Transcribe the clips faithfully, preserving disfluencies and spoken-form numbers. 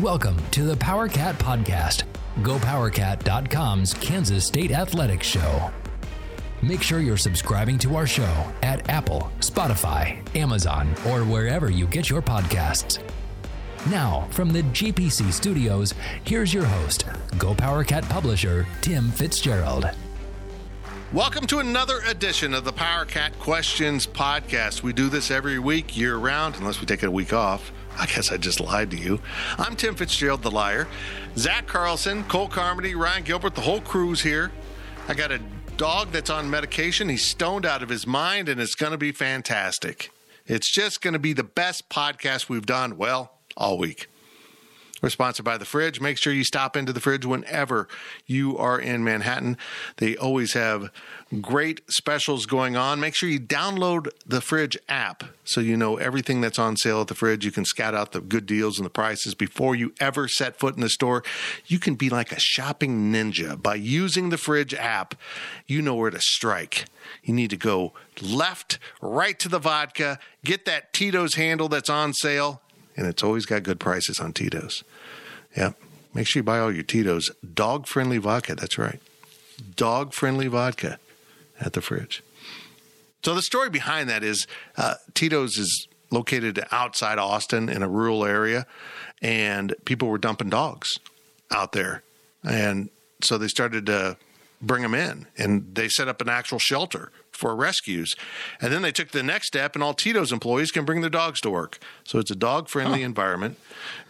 Welcome to the PowerCat Podcast, Go Power Cat dot com's Kansas State Athletics Show. Make sure you're subscribing to our show at Apple, Spotify, Amazon, or wherever you get your podcasts. Now, from the G P C Studios, here's your host, GoPowerCat publisher, Tim Fitzgerald. Welcome to another edition of the PowerCat Questions Podcast. We do this every week, year-round, unless we take it a week off. I guess I just lied to you. I'm Tim Fitzgerald, the liar. Zach Carlson, Cole Carmody, Ryan Gilbert, the whole crew's here. I got a dog that's on medication. He's stoned out of his mind, and it's going to be fantastic. It's just going to be the best podcast we've done, well, all week. We're sponsored by The Fridge. Make sure you stop into The Fridge whenever you are in Manhattan. They always have great specials going on. Make sure you download the Fridge app so you know everything that's on sale at The Fridge. You can scout out the good deals and the prices before you ever set foot in the store. You can be like a shopping ninja. By using the Fridge app, you know where to strike. You need to go left, right to the vodka, get that Tito's handle that's on sale. And it's always got good prices on Tito's. Yeah. Make sure you buy all your Tito's. Dog-friendly vodka. That's right. Dog-friendly vodka at the Fridge. So the story behind that is uh, Tito's is located outside Austin in a rural area. And people were dumping dogs out there. And so they started to bring them in. And they set up an actual shelter for rescues. And then they took the next step, and all Tito's employees can bring their dogs to work. So it's a dog-friendly huh. environment,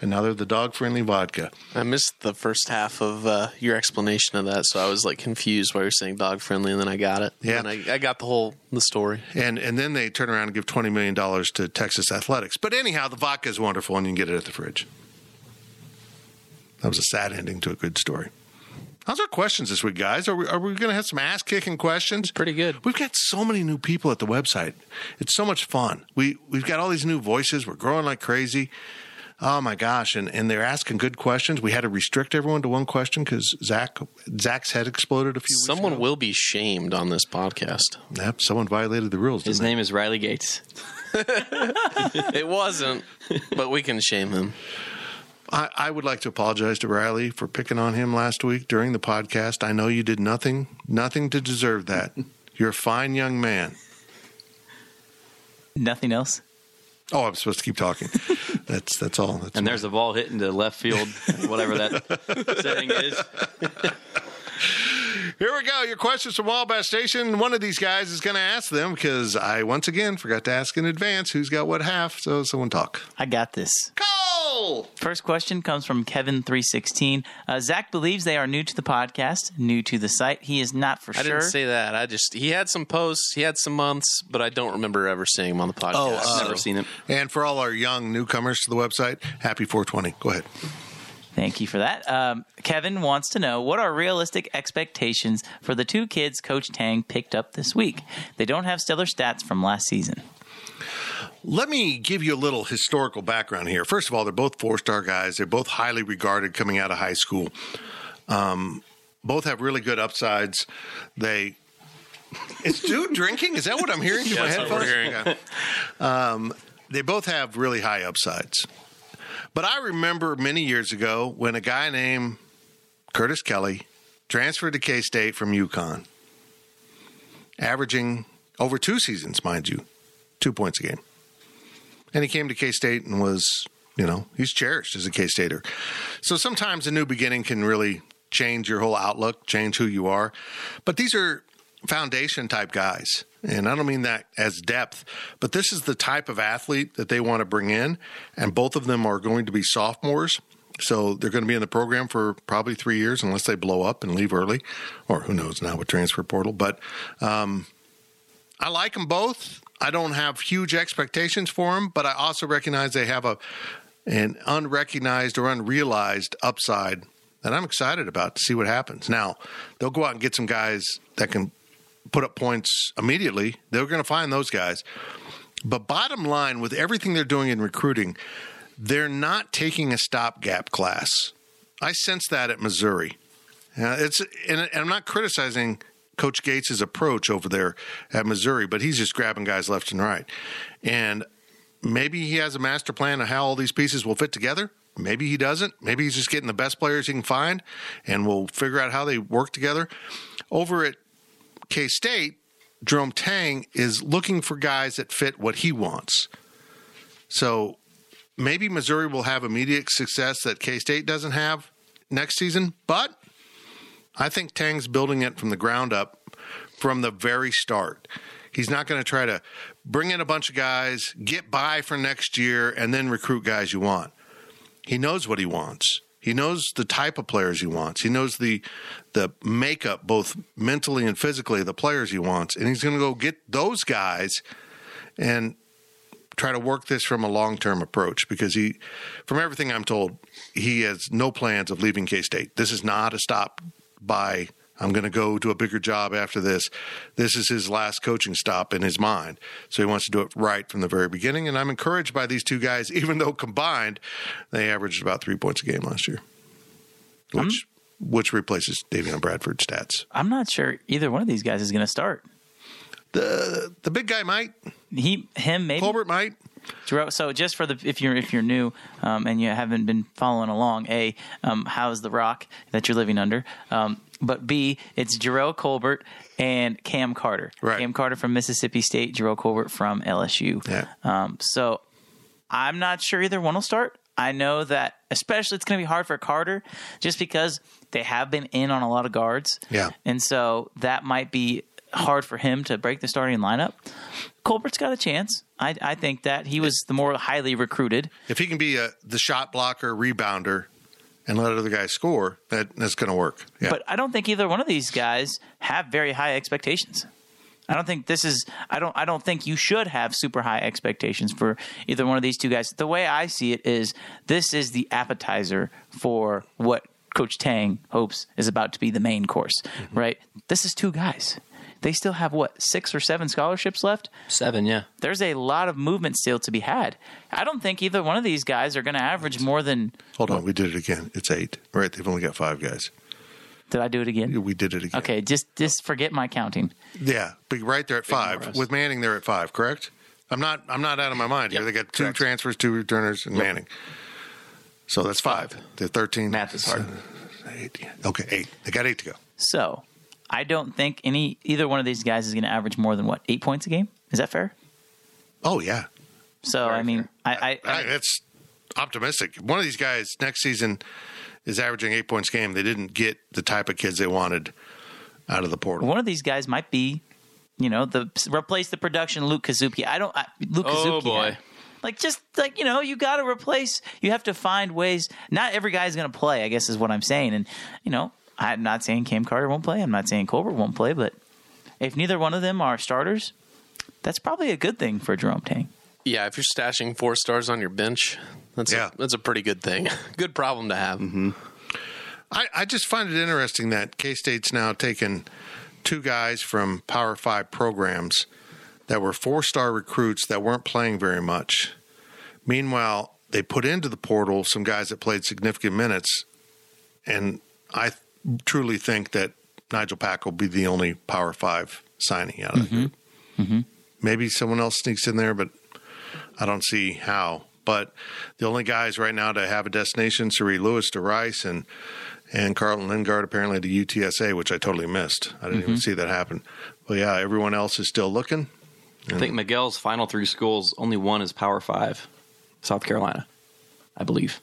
and now they're the dog-friendly vodka. I missed the first half of uh, your explanation of that, so I was like confused why you were saying dog-friendly, and then I got it. Yeah. And I, I got the whole the story. And and then they turn around and give twenty million dollars to Texas Athletics. But anyhow, the vodka is wonderful, and you can get it at the Fridge. That was a sad ending to a good story. How's our questions this week, guys? Are we, are we going to have some ass-kicking questions? Pretty good. We've got so many new people at the website. It's so much fun. We, we've got all these new voices. We're growing like crazy. Oh, my gosh. And and they're asking good questions. We had to restrict everyone to one question because Zach Zach's head exploded a few weeks ago. Someone will be shamed on this podcast. Yep. Someone violated the rules. His name is Riley Gates. It wasn't, but we can shame him. I, I would like to apologize to Riley for picking on him last week during the podcast. I know you did nothing, nothing to deserve that. You're a fine young man. Nothing else? Oh, I'm supposed to keep talking. That's that's all. That's and my... there's a ball hitting to left field, whatever that setting is. Here we go. Your questions from Wild Bass Station. One of these guys is going to ask them because I, once again, forgot to ask in advance who's got what half. So someone talk. I got this. Cole! First question comes from Kevin three sixteen. Uh, Zach believes they are new to the podcast, new to the site. He is not for I sure. I didn't say that. I just He had some posts. He had some months, but I don't remember ever seeing him on the podcast. Oh, I've uh, never seen him. And for all our young newcomers to the website, happy four twenty. Go ahead. Thank you for that. Um, Kevin wants to know, what are realistic expectations for the two kids Coach Tang picked up this week? They don't have stellar stats from last season. Let me give you a little historical background here. First of all, they're both four-star guys. They're both highly regarded coming out of high school. Um, both have really good upsides. They... Is dude drinking? Is that what I'm hearing through yeah, my headphones? Hearing. um, they both have really high upsides. But I remember many years ago when a guy named Curtis Kelly transferred to K-State from UConn, averaging over two seasons, mind you, two points a game. And he came to K-State and was, you know, he's cherished as a K-Stater. So sometimes a new beginning can really change your whole outlook, change who you are. But these are foundation type guys. And I don't mean that as depth, but this is the type of athlete that they want to bring in. And both of them are going to be sophomores. So they're going to be in the program for probably three years unless they blow up and leave early, or who knows now with transfer portal. But um, I like them both. I don't have huge expectations for them, but I also recognize they have a an unrecognized or unrealized upside that I'm excited about to see what happens. Now, they'll go out and get some guys that can put up points immediately. They're going to find those guys. But bottom line, with everything they're doing in recruiting, they're not taking a stopgap class. I sense that at Missouri. Uh, it's and, and I'm not criticizing Coach Gates' approach over there at Missouri, but he's just grabbing guys left and right. And maybe he has a master plan of how all these pieces will fit together. Maybe he doesn't. Maybe he's just getting the best players he can find, and we'll figure out how they work together. Over at K-State, Jerome Tang is looking for guys that fit what he wants. So maybe Missouri will have immediate success that K-State doesn't have next season, but I think Tang's building it from the ground up from the very start. He's not going to try to bring in a bunch of guys, get by for next year, and then recruit guys you want. He knows what he wants. He knows the type of players he wants. He knows the the makeup, both mentally and physically, the players he wants. And he's going to go get those guys and try to work this from a long-term approach, because he, from everything I'm told, he has no plans of leaving K-State. This is not a stop by, I'm going to go to a bigger job after this. This is his last coaching stop in his mind. So he wants to do it right from the very beginning. And I'm encouraged by these two guys, even though combined, they averaged about three points a game last year, which I'm, which replaces Davion Bradford's stats. I'm not sure either one of these guys is going to start. The the big guy might. He him maybe Colbert might. So just for the if you're if you're new um, and you haven't been following along, a um, how's the rock that you're living under? Um, but B, it's Jarrell Colbert and Cam Carter. Right. Cam Carter from Mississippi State, Jarrell Colbert from L S U. Yeah. Um, so I'm not sure either one will start. I know that especially it's going to be hard for Carter just because they have been in on a lot of guards. Yeah. And so that might be hard for him to break the starting lineup. Colbert's got a chance. I, I think that he was the more highly recruited. If he can be a, the shot blocker, rebounder, and let other guys score, that, that's going to work. Yeah. But I don't think either one of these guys have very high expectations. I don't think this is – I don't I don't think you should have super high expectations for either one of these two guys. The way I see it is this is the appetizer for what Coach Tang hopes is about to be the main course, mm-hmm. right? This is two guys. They still have, what, six or seven scholarships left? Seven, yeah. There's a lot of movement still to be had. I don't think either one of these guys are going to average more than... Hold on, we did it again. It's eight. All right, they've only got five guys. Did I do it again? We did it again. Okay, just, just forget my counting. Yeah, but right there at five. With Manning, they're at five, correct? I'm not I'm not out of my mind here. Yep, they got two correct. transfers, two returners, and yep. Manning. So that's five. five. They're thirteen. Math is hard. Eight. Okay, eight. They got eight to go. So... I don't think any either one of these guys is going to average more than, what, eight points a game? Is that fair? Oh, yeah. So, Very I mean, I, I, I, I... That's optimistic. One of these guys next season is averaging eight points a game. They didn't get the type of kids they wanted out of the portal. One of these guys might be, you know, the replace the production Luke Kazuki. I don't... I, Luke Kazuki. Oh, boy. Had, like, just, like, you know, you got to replace... You have to find ways... Not every guy is going to play, I guess is what I'm saying. And, you know... I'm not saying Cam Carter won't play. I'm not saying Colbert won't play. But if neither one of them are starters, that's probably a good thing for Jerome Tang. Yeah, if you're stashing four stars on your bench, that's, yeah. a, that's a pretty good thing. Good problem to have. Mm-hmm. I, I just find it interesting that K-State's now taken two guys from Power Five programs that were four-star recruits that weren't playing very much. Meanwhile, they put into the portal some guys that played significant minutes, and I th- truly think that Nigel Pack will be the only Power Five signing out of mm-hmm. the group. Mm-hmm. Maybe someone else sneaks in there, but I don't see how. But the only guys right now to have a destination, Sari Lewis to Rice and and Carlton Lingard apparently to U T S A, which I totally missed. I didn't mm-hmm. even see that happen. But yeah, everyone else is still looking. I think Miguel's final three schools, only one is Power Five, South Carolina, I believe.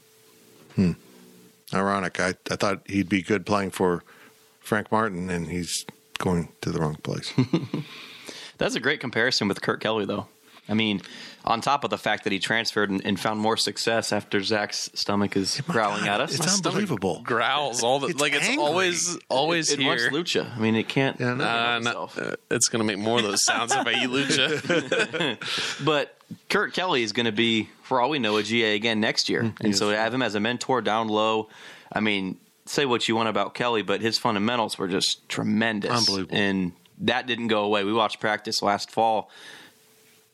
Hmm. Ironic. I, I thought he'd be good playing for Frank Martin, and he's going to the wrong place. That's a great comparison with Kirk Kelly, though. I mean, on top of the fact that he transferred and, and found more success after Zach's stomach is oh growling God, at us. It's unbelievable. Growls all the it's like. It's angry. always, always it, it here. It wants lucha. I mean, it can't. Yeah, nah, not, uh, it's going to make more of those sounds if I eat lucha. But Kirk Kelly is going to be, for all we know, a G A again next year, mm-hmm. and yes. so to have him as a mentor down low. I mean, say what you want about Kelly, but his fundamentals were just tremendous, unbelievable, and that didn't go away. We watched practice last fall.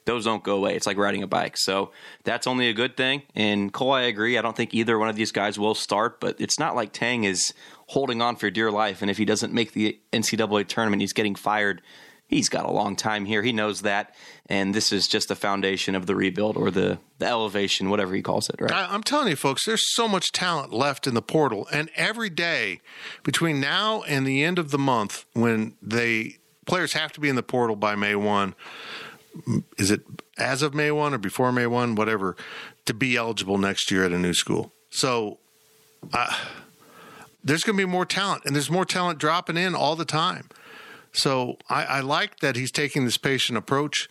Those don't go away. It's like riding a bike. So that's only a good thing. And Cole, I agree. I don't think either one of these guys will start, but it's not like Tang is holding on for dear life. And if he doesn't make the N C double A tournament, he's getting fired. He's got a long time here. He knows that. And this is just the foundation of the rebuild or the, the elevation, whatever he calls it. Right? I, I'm telling you, folks, there's so much talent left in the portal. And every day between now and the end of the month, when they players have to be in the portal by May first, is it as of May first or before May first, whatever, to be eligible next year at a new school. So uh, there's going to be more talent, and there's more talent dropping in all the time. So I, I like that he's taking this patient approach.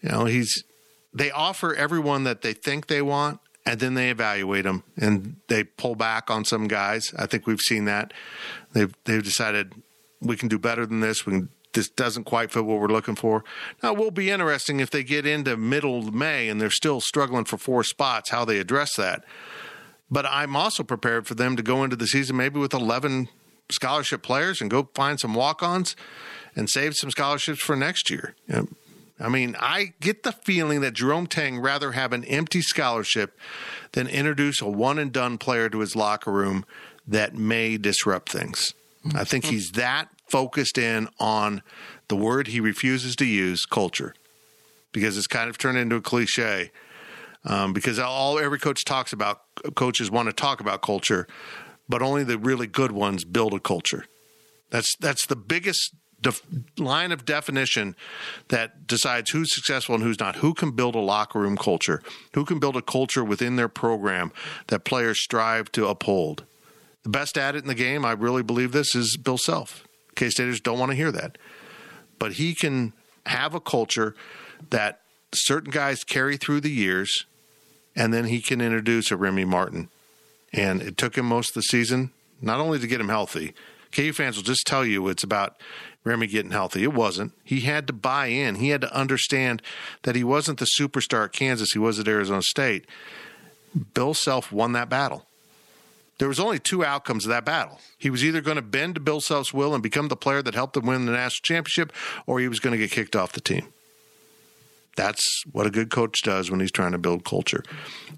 You know, he's they offer everyone that they think they want, and then they evaluate them, and they pull back on some guys. I think we've seen that. They've, they've decided we can do better than this. We can This doesn't quite fit what we're looking for. Now, it will be interesting if they get into middle May and they're still struggling for four spots, how they address that. But I'm also prepared for them to go into the season maybe with eleven scholarship players and go find some walk-ons and save some scholarships for next year. I mean, I get the feeling that Jerome Tang rather have an empty scholarship than introduce a one-and-done player to his locker room that may disrupt things. I think he's that focused in on the word he refuses to use, culture, because it's kind of turned into a cliche. Um, because all every coach talks about, coaches want to talk about culture, but only the really good ones build a culture. That's that's the biggest def- line of definition that decides who's successful and who's not. Who can build a locker room culture? Who can build a culture within their program that players strive to uphold? The best at it in the game, I really believe this, is Bill Self. K-Staters don't want to hear that. But he can have a culture that certain guys carry through the years, and then he can introduce a Remy Martin. And it took him most of the season, not only to get him healthy. K U fans will just tell you it's about Remy getting healthy. It wasn't. He had to buy in. He had to understand that he wasn't the superstar at Kansas. He was at Arizona State. Bill Self won that battle. There was only two outcomes of that battle. He was either going to bend to Bill Self's will and become the player that helped them win the national championship, or he was going to get kicked off the team. That's what a good coach does when he's trying to build culture.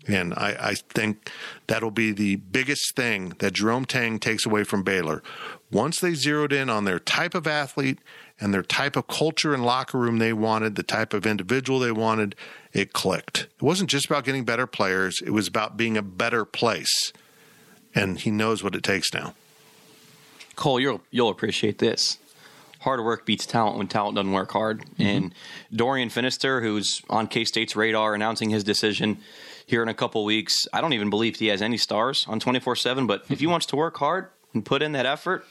And I, I think that'll be the biggest thing that Jerome Tang takes away from Baylor. Once they zeroed in on their type of athlete and their type of culture and locker room they wanted, the type of individual they wanted, it clicked. It wasn't just about getting better players. It was about being a better place. And he knows what it takes now. Cole, you'll you'll appreciate this. Hard work beats talent when talent doesn't work hard. Mm-hmm. And Dorian Finister, who's on K-State's radar, announcing his decision here in a couple weeks. I don't even believe he has any stars on twenty-four seven, but mm-hmm. if he wants to work hard and put in that effort,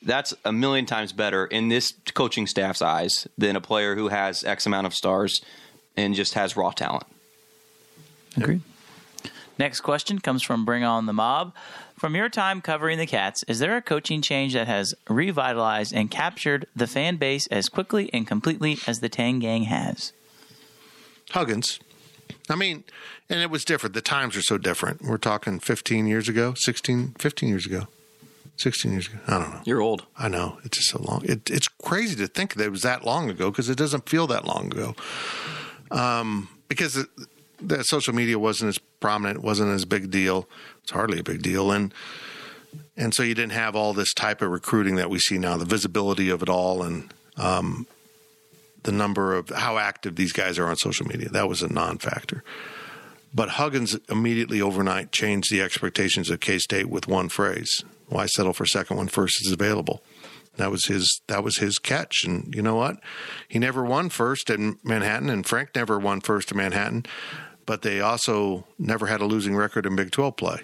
that's a million times better in this coaching staff's eyes than a player who has X amount of stars and just has raw talent. Agreed. Next question comes from Bring On the Mob. From your time covering the Cats, is there a coaching change that has revitalized and captured the fan base as quickly and completely as the Tang Gang has? Huggins. I mean, and it was different. The times are so different. We're talking fifteen years ago, sixteen, fifteen years ago. sixteen years ago. I don't know. You're old. I know. It's just so long. It, it's crazy to think that it was that long ago because it doesn't feel that long ago. Um, because... It, that social media wasn't as prominent, wasn't as big a deal. It's hardly a big deal. And and so you didn't have all this type of recruiting that we see now, the visibility of it all and um, the number of how active these guys are on social media. That was a non-factor. But Huggins immediately overnight changed the expectations of K-State with one phrase. Why settle for second when first is available? That was his, that was his catch. And you know what? He never won first in Manhattan, and Frank never won first in Manhattan, but they also never had a losing record in Big twelve play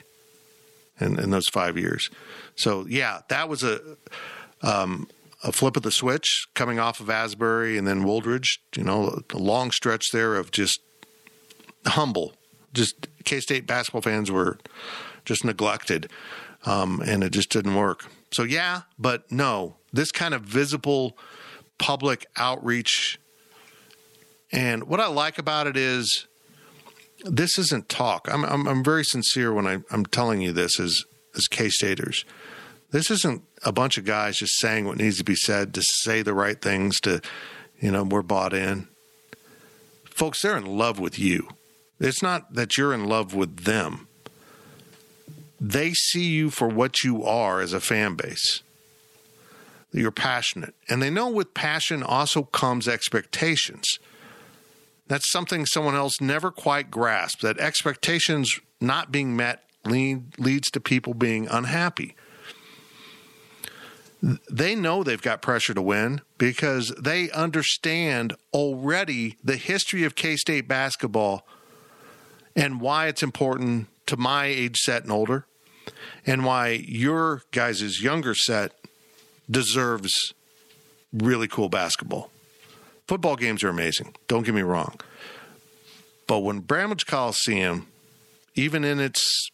in, in those five years. So, yeah, that was a um, a flip of the switch coming off of Asbury and then Wooldridge, you know, a long stretch there of just humble. Just K-State basketball fans were just neglected, um, and it just didn't work. So, yeah, but no, this kind of visible public outreach. And what I like about it is this isn't talk. I'm I'm, I'm very sincere when I, I'm telling you this as, as K-Staters. This isn't a bunch of guys just saying what needs to be said to say the right things to, you know, we're bought in. Folks, they're in love with you. It's not that you're in love with them. They see you for what you are as a fan base. You're passionate. And they know with passion also comes expectations. That's something someone else never quite grasped, that expectations not being met lead, leads to people being unhappy. They know they've got pressure to win because they understand already the history of K-State basketball and why it's important to my age set and older, and why your guys' younger set deserves really cool basketball. Football games are amazing. Don't get me wrong. But when Bramlage Coliseum, even in its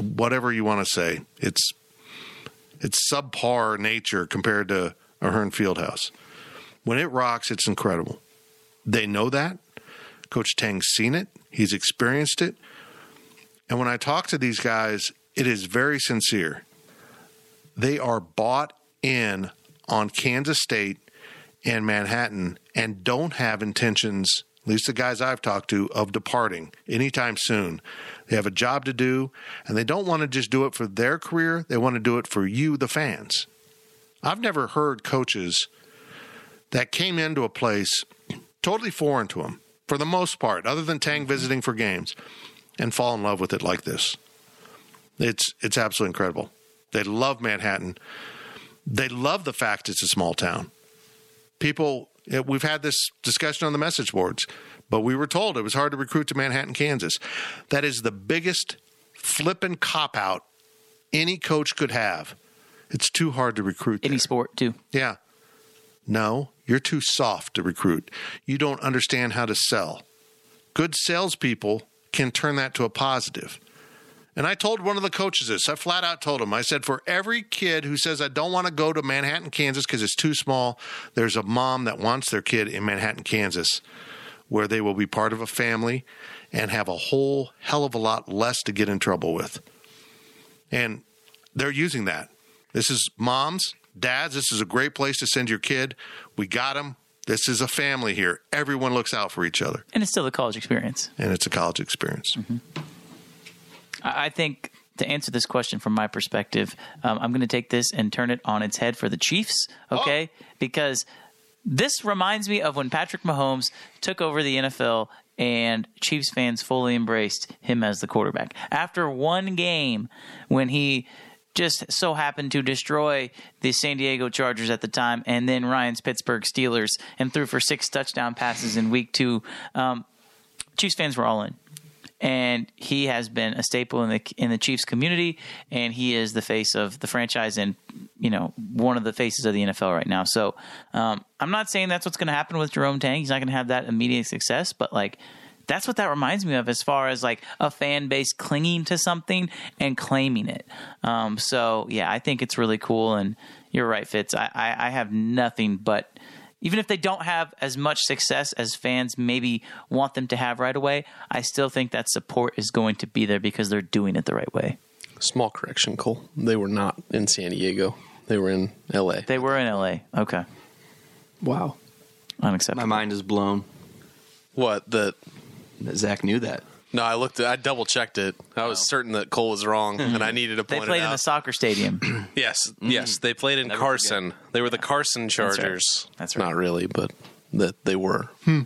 whatever you want to say, it's it's subpar nature compared to Ahern Fieldhouse, when it rocks, it's incredible. They know that. Coach Tang's seen it. He's experienced it. And when I talk to these guys, it is very sincere. They are bought in on Kansas State and Manhattan and don't have intentions, at least the guys I've talked to, of departing anytime soon. They have a job to do, and they don't want to just do it for their career. They want to do it for you, the fans. I've never heard coaches that came into a place totally foreign to them, for the most part, other than Tang visiting for games, and fall in love with it like this. It's it's absolutely incredible. They love Manhattan. They love the fact it's a small town. People, we've had this discussion on the message boards, but we were told it was hard to recruit to Manhattan, Kansas. That is the biggest flippin' cop-out any coach could have. It's too hard to recruit there. Any sport, too. Yeah. No, you're too soft to recruit. You don't understand how to sell. Good salespeople can turn that to a positive. And I told one of the coaches this. I flat out told him. I said, for every kid who says, I don't want to go to Manhattan, Kansas because it's too small, there's a mom that wants their kid in Manhattan, Kansas, where they will be part of a family and have a whole hell of a lot less to get in trouble with. And they're using that. This is moms, dads. This is a great place to send your kid. We got them. This is a family here. Everyone looks out for each other. And it's still a college experience. And it's a college experience. Mm-hmm. I think to answer this question from my perspective, um, I'm going to take this and turn it on its head for the Chiefs, okay? Oh. Because this reminds me of when Patrick Mahomes took over the N F L and Chiefs fans fully embraced him as the quarterback. After one game when he just so happened to destroy the San Diego Chargers at the time, and then Ryan's Pittsburgh Steelers, and threw for six touchdown passes in week two. Um, Chiefs fans were all in, and he has been a staple in the in the Chiefs community, and he is the face of the franchise, and you know, one of the faces of the N F L right now. So um, I'm not saying that's what's going to happen with Jerome Tang. He's not going to have that immediate success, but like, that's what that reminds me of as far as like a fan base clinging to something and claiming it. Um, so, yeah, I think it's really cool. And you're right, Fitz. I, I, I have nothing but, even if they don't have as much success as fans maybe want them to have right away, I still think that support is going to be there because they're doing it the right way. Small correction, Cole. They were not in San Diego. They were in L A. They were in L A. Okay. Wow. Unacceptable. My mind is blown. What? The... Zach knew that. No, I looked. I double checked it. I was oh. certain that Cole was wrong, and I needed to point it out. They played in a soccer stadium. Yes, yes, they played in Never Carson. Forget. They were the Carson Chargers. That's right. That's right. Not really, but that they were. Hmm.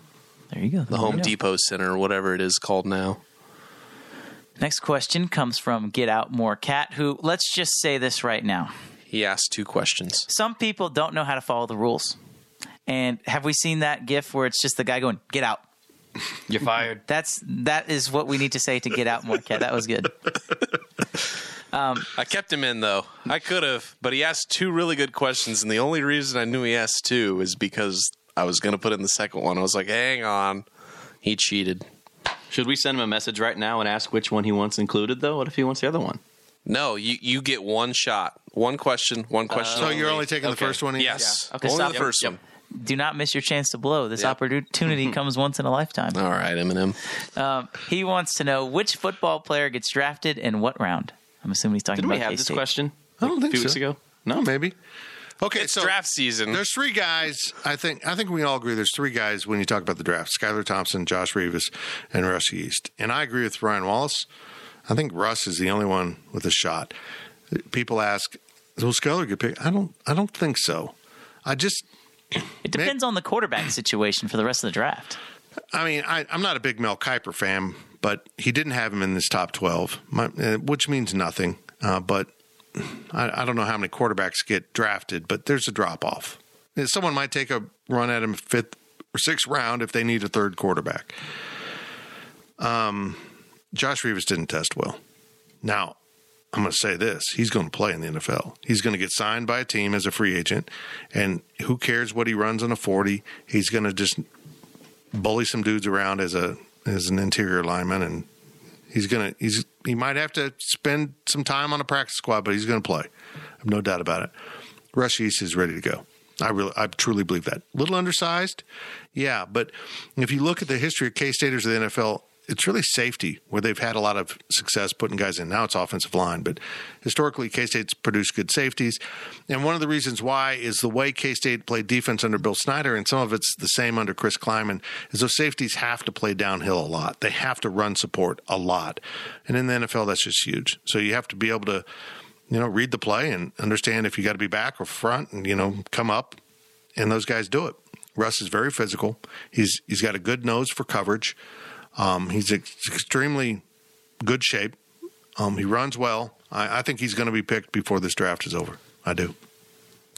There you go. The there Home Depot Center, whatever it is called now. Next question comes from Get Out More Cat, who, let's just say this right now. He asked two questions. Some people don't know how to follow the rules. And have we seen that gif where it's just the guy going, get out. You're fired. That's that is what we need to say to get out more. Cat. That was good. Um, I kept him in, though. I could have, but he asked two really good questions. And the only reason I knew he asked two is because I was going to put in the second one. I was like, hang on. He cheated. Should we send him a message right now and ask which one he wants included, though? What if he wants the other one? No, you, you get one shot. One question, one question. Uh, so only. You're only taking okay. the first one? Yes. Yeah. Okay, only stop. the first yep. one. Do not miss your chance to blow. This yep. opportunity comes once in a lifetime. All right, Eminem. Um, he wants to know which football player gets drafted in what round. I'm assuming he's talking Didn't about K-State. Did we have K-State. this question like I don't think a few so. weeks ago? No, maybe. Okay, it's so draft season. There's three guys. I think I think we all agree there's three guys when you talk about the draft. Skylar Thompson, Josh Revis, and Russ Yeast. And I agree with Ryan Wallace. I think Russ is the only one with a shot. People ask, will Skylar get picked? I don't I don't think so. I just It depends maybe, on the quarterback situation for the rest of the draft. I mean, I, I'm not a big Mel Kiper fan, but he didn't have him in this top twelve, my, which means nothing. Uh, but I, I don't know how many quarterbacks get drafted, but there's a drop-off. Someone might take a run at him fifth or sixth round if they need a third quarterback. Um, Josh Revis didn't test well. Now, I'm going to say this. He's going to play in the N F L. He's going to get signed by a team as a free agent, and who cares what he runs on a forty? He's going to just bully some dudes around as a as an interior lineman, and he's going to he's he might have to spend some time on a practice squad, but he's going to play. I have no doubt about it. Rush East is ready to go. I really, I truly believe that. A little undersized, yeah, but if you look at the history of K-Staters of the N F L, it's really safety where they've had a lot of success putting guys in. Now it's offensive line, but historically K-State's produced good safeties. And one of the reasons why is the way K-State played defense under Bill Snyder, and some of it's the same under Chris Kleiman, is those safeties have to play downhill a lot. They have to run support a lot. And in the N F L, that's just huge. So you have to be able to, you know, read the play and understand if you got to be back or front and, you know, come up, and those guys do it. Russ is very physical. He's He's got a good nose for coverage. Um, he's ex- extremely good shape. Um, he runs well. I, I think he's going to be picked before this draft is over. I do.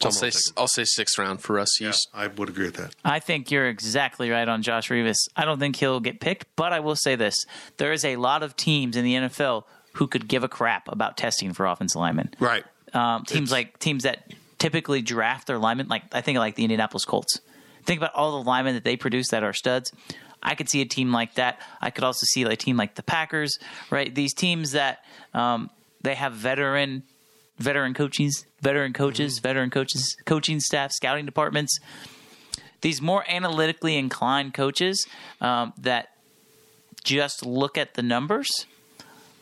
I'll say, I'll say sixth round for us. Yeah, I would agree with that. I think you're exactly right on Josh Revis. I don't think he'll get picked, but I will say this. There is a lot of teams in the N F L who could give a crap about testing for offensive linemen. Right. Um, teams it's, like teams that typically draft their linemen, like I think like the Indianapolis Colts. Think about all the linemen that they produce that are studs. I could see a team like that. I could also see a team like the Packers, right? These teams that um, they have veteran, veteran coaches, veteran coaches, mm-hmm. veteran coaches, coaching staff, scouting departments. These more analytically inclined coaches um, that just look at the numbers.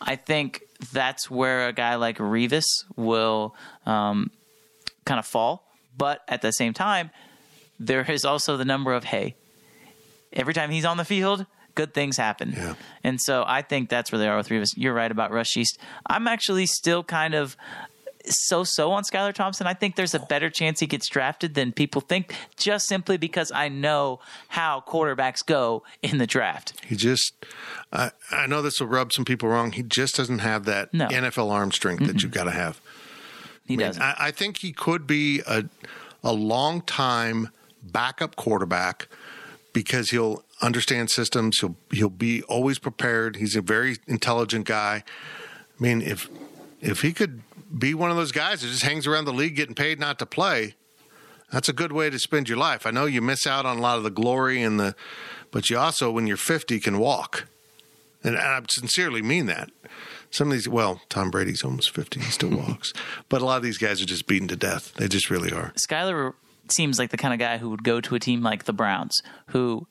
I think that's where a guy like Revis will um, kind of fall. But at the same time, there is also the number of, hey, every time he's on the field, good things happen. Yeah. And so I think that's where they are with Revis. You're right about Rush East. I'm actually still kind of so-so on Skylar Thompson. I think there's a better chance he gets drafted than people think, just simply because I know how quarterbacks go in the draft. He just uh, – I know this will rub some people wrong. He just doesn't have that no. N F L arm strength mm-hmm. that you've got to have. He I mean, doesn't. I, I think he could be a, a long-time backup quarterback – because he'll understand systems, he'll he'll be always prepared. He's a very intelligent guy. I mean, if if he could be one of those guys that just hangs around the league getting paid not to play, that's a good way to spend your life. I know you miss out on a lot of the glory and the, but you also, when you're fifty, can walk, and I sincerely mean that. Some of these, well, Tom Brady's almost fifty, he still walks, but a lot of these guys are just beaten to death. They just really are. Skylar seems like the kind of guy who would go to a team like the Browns, who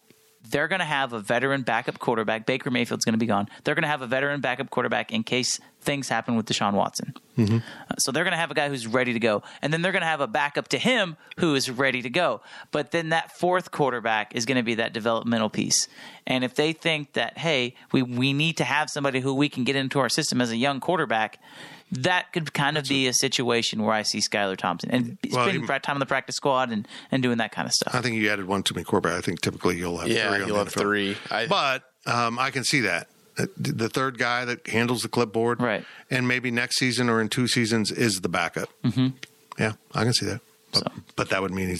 they're going to have a veteran backup quarterback. Baker Mayfield's going to be gone. They're going to have a veteran backup quarterback in case things happen with Deshaun Watson. Mm-hmm. Uh, so they're going to have a guy who's ready to go. And then they're going to have a backup to him who is ready to go. But then that fourth quarterback is going to be that developmental piece. And if they think that, hey, we, we need to have somebody who we can get into our system as a young quarterback, that could kind of That's be a situation where I see Skylar Thompson and well, spending he, time on the practice squad and, and doing that kind of stuff. I think you added one too many quarterback. I think typically you'll have yeah, three. Yeah, you'll have three. I, but um, I can see that. The third guy that handles the clipboard, right, and maybe next season or in two seasons is the backup. Mm-hmm. Yeah, I can see that. But, so. but that would mean he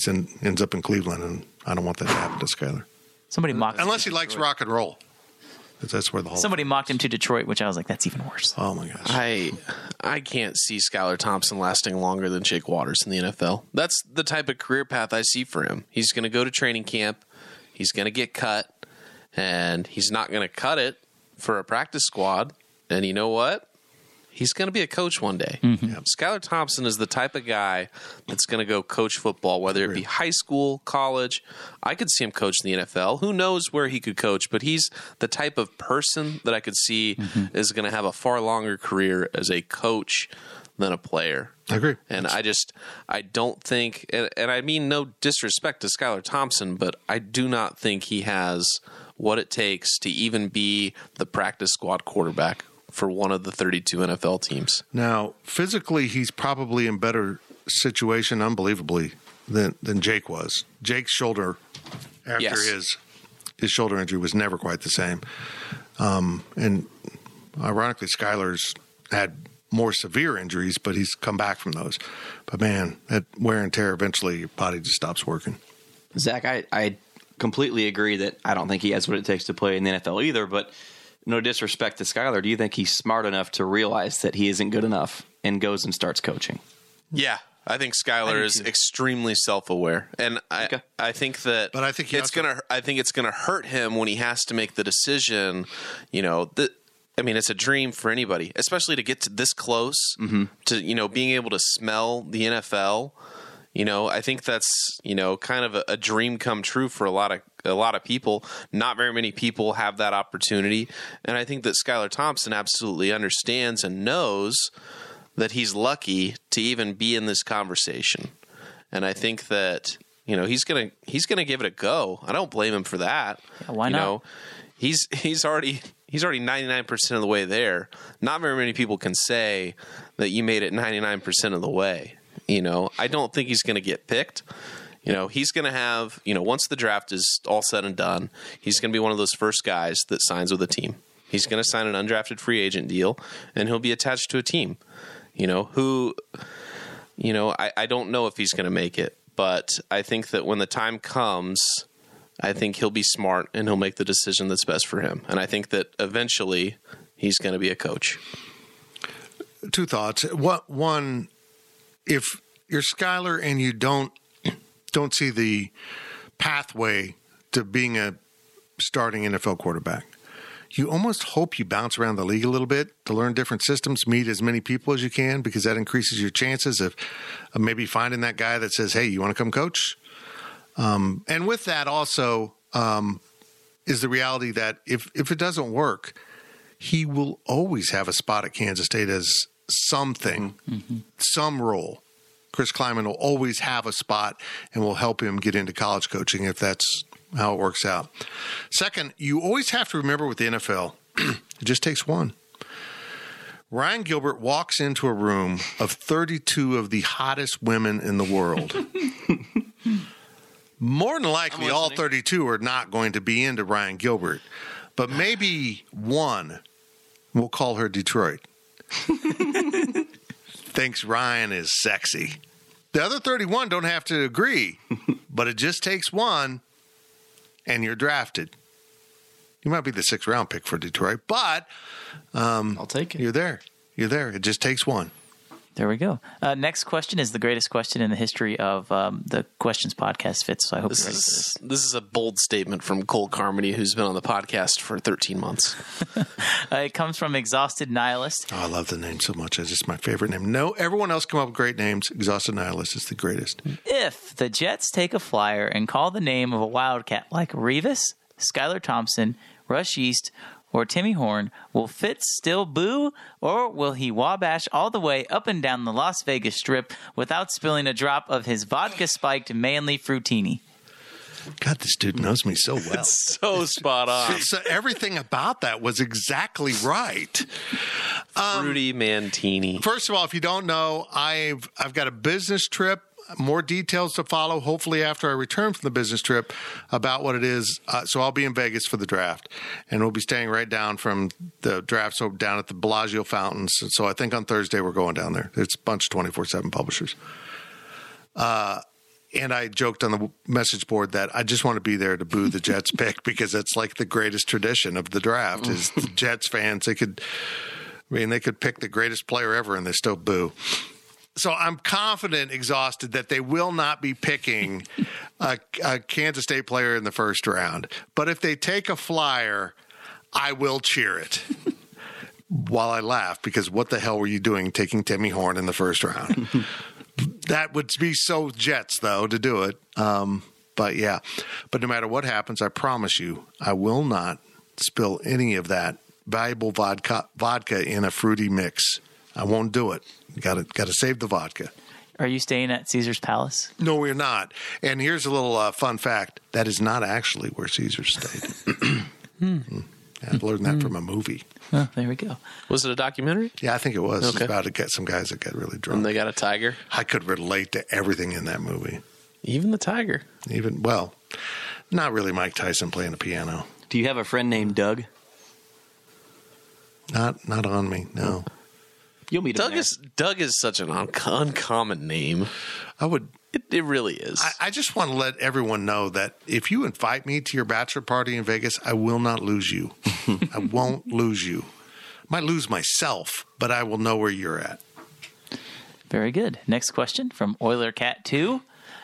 ends up in Cleveland, and I don't want that to happen to Skyler. Somebody mocked Unless him he likes rock and roll. That's where the whole Somebody mocked him to Detroit, which I was like, that's even worse. Oh, my gosh. I I can't see Skylar Thompson lasting longer than Jake Waters in the N F L. That's the type of career path I see for him. He's going to go to training camp. He's going to get cut. And he's not going to cut it for a practice squad. And you know what? He's going to be a coach one day. Mm-hmm. Yep. Skylar Thompson is the type of guy that's going to go coach football, whether it be high school, college. I could see him coach in the N F L. Who knows where he could coach, but he's the type of person that I could see mm-hmm. is going to have a far longer career as a coach than a player. I agree. And that's... I just I don't think, and, and I mean no disrespect to Skylar Thompson, but I do not think he has what it takes to even be the practice squad quarterback for one of the thirty-two N F L teams. Now, physically, he's probably in better situation, unbelievably, than, than Jake was. Jake's shoulder, after yes. his his shoulder injury, was never quite the same. Um, and ironically, Skyler's had more severe injuries, but he's come back from those. But, man, that wear and tear, eventually your body just stops working. Zach, I, I completely agree that I don't think he has what it takes to play in the N F L either, but no disrespect to Skyler, do you think he's smart enough to realize that he isn't good enough and goes and starts coaching? Yeah, I think Skyler I is too. extremely self-aware, and I okay. I think that. But I think he it's also- gonna. I think it's gonna hurt him when he has to make the decision. You know, the, I mean, it's a dream for anybody, especially to get to this close mm-hmm. to you know being able to smell the N F L. You know, I think that's, you know, kind of a, a dream come true for a lot of a lot of people. Not very many people have that opportunity. And I think that Skylar Thompson absolutely understands and knows that he's lucky to even be in this conversation. And I think that, you know, he's going to he's going to give it a go. I don't blame him for that. Yeah, why you not? Know, he's he's already he's already ninety-nine percent of the way there. Not very many people can say that you made it ninety-nine percent of the way. You know, I don't think he's going to get picked. You know, he's going to have, you know, once the draft is all said and done, he's going to be one of those first guys that signs with a team. He's going to sign an undrafted free agent deal, and he'll be attached to a team, you know, who, you know, I, I don't know if he's going to make it. But I think that when the time comes, I think he'll be smart and he'll make the decision that's best for him. And I think that eventually he's going to be a coach. Two thoughts. What one... If you're Skyler and you don't don't see the pathway to being a starting N F L quarterback, you almost hope you bounce around the league a little bit to learn different systems, meet as many people as you can, because that increases your chances of, of maybe finding that guy that says, hey, you want to come coach? Um, and with that also um, is the reality that if, if it doesn't work, he will always have a spot at Kansas State as something, mm-hmm. some role. Chris Kleiman will always have a spot and will help him get into college coaching if that's how it works out. Second, you always have to remember with the N F L, it just takes one. Ryan Gilbert walks into a room of thirty-two of the hottest women in the world. More than likely, all thirty-two are not going to be into Ryan Gilbert, but maybe one, we'll call her Detroit, thinks Ryan is sexy. The other thirty-one don't have to agree, but it just takes one, and you're drafted. You might be the sixth round pick for Detroit, but um, I'll take it. You're there. You're there. It just takes one. There we go. Uh, next question is the greatest question in the history of um, the Questions Podcast, Fitz. So I hope this you're ready is, for this. This is a bold statement from Cole Carmody, who's been on the podcast for thirteen months. uh, it comes from Exhausted Nihilist. Oh, I love the name so much. It's just my favorite name. No, everyone else come up with great names. Exhausted Nihilist is the greatest. If the Jets take a flyer and call the name of a Wildcat like Revis, Skylar Thompson, Rush East, or Timmy Horn, will Fitz still boo, or will he Wabash all the way up and down the Las Vegas Strip without spilling a drop of his vodka-spiked manly fruitini? God, this dude knows me so well. It's so spot on. So, so everything about that was exactly right. Um, Fruity Mantini. First of all, if you don't know, I've I've got a business trip. More details to follow, hopefully after I return from the business trip, about what it is. Uh, so I'll be in Vegas for the draft, and we'll be staying right down from the draft, so down at the Bellagio Fountains. And so I think on Thursday we're going down there. It's a bunch of twenty-four seven publishers. Uh, and I joked on the message board that I just want to be there to boo the Jets pick because it's like the greatest tradition of the draft is the Jets fans. They could, I mean, they could pick the greatest player ever and they still boo. So I'm confident, exhausted, that they will not be picking a, a Kansas State player in the first round. But if they take a flyer, I will cheer it. While I laugh, because what the hell were you doing taking Timmy Horn in the first round? That would be so Jets, though, to do it. Um, but, yeah. But no matter what happens, I promise you, I will not spill any of that valuable vodka, vodka in a fruity mix. I won't do it. Got to got to save the vodka. Are you staying at Caesar's Palace? No, we're not. And here's a little uh, fun fact. That is not actually where Caesar's stayed. hmm. I learned that from a movie. Oh, there we go. Was it a documentary? Yeah, I think it was. Okay. It was about to get some guys that got really drunk. And they got a tiger? I could relate to everything in that movie. Even the tiger? Even, well, not really Mike Tyson playing the piano. Do you have a friend named Doug? Not not on me, no. You'll meet Doug him is, Doug is such an un- uncommon name. I would... It, it really is. I, I just want to let everyone know that if you invite me to your bachelor party in Vegas, I will not lose you. I won't lose you. I might lose myself, but I will know where you're at. Very good. Next question from Oiler Cat two.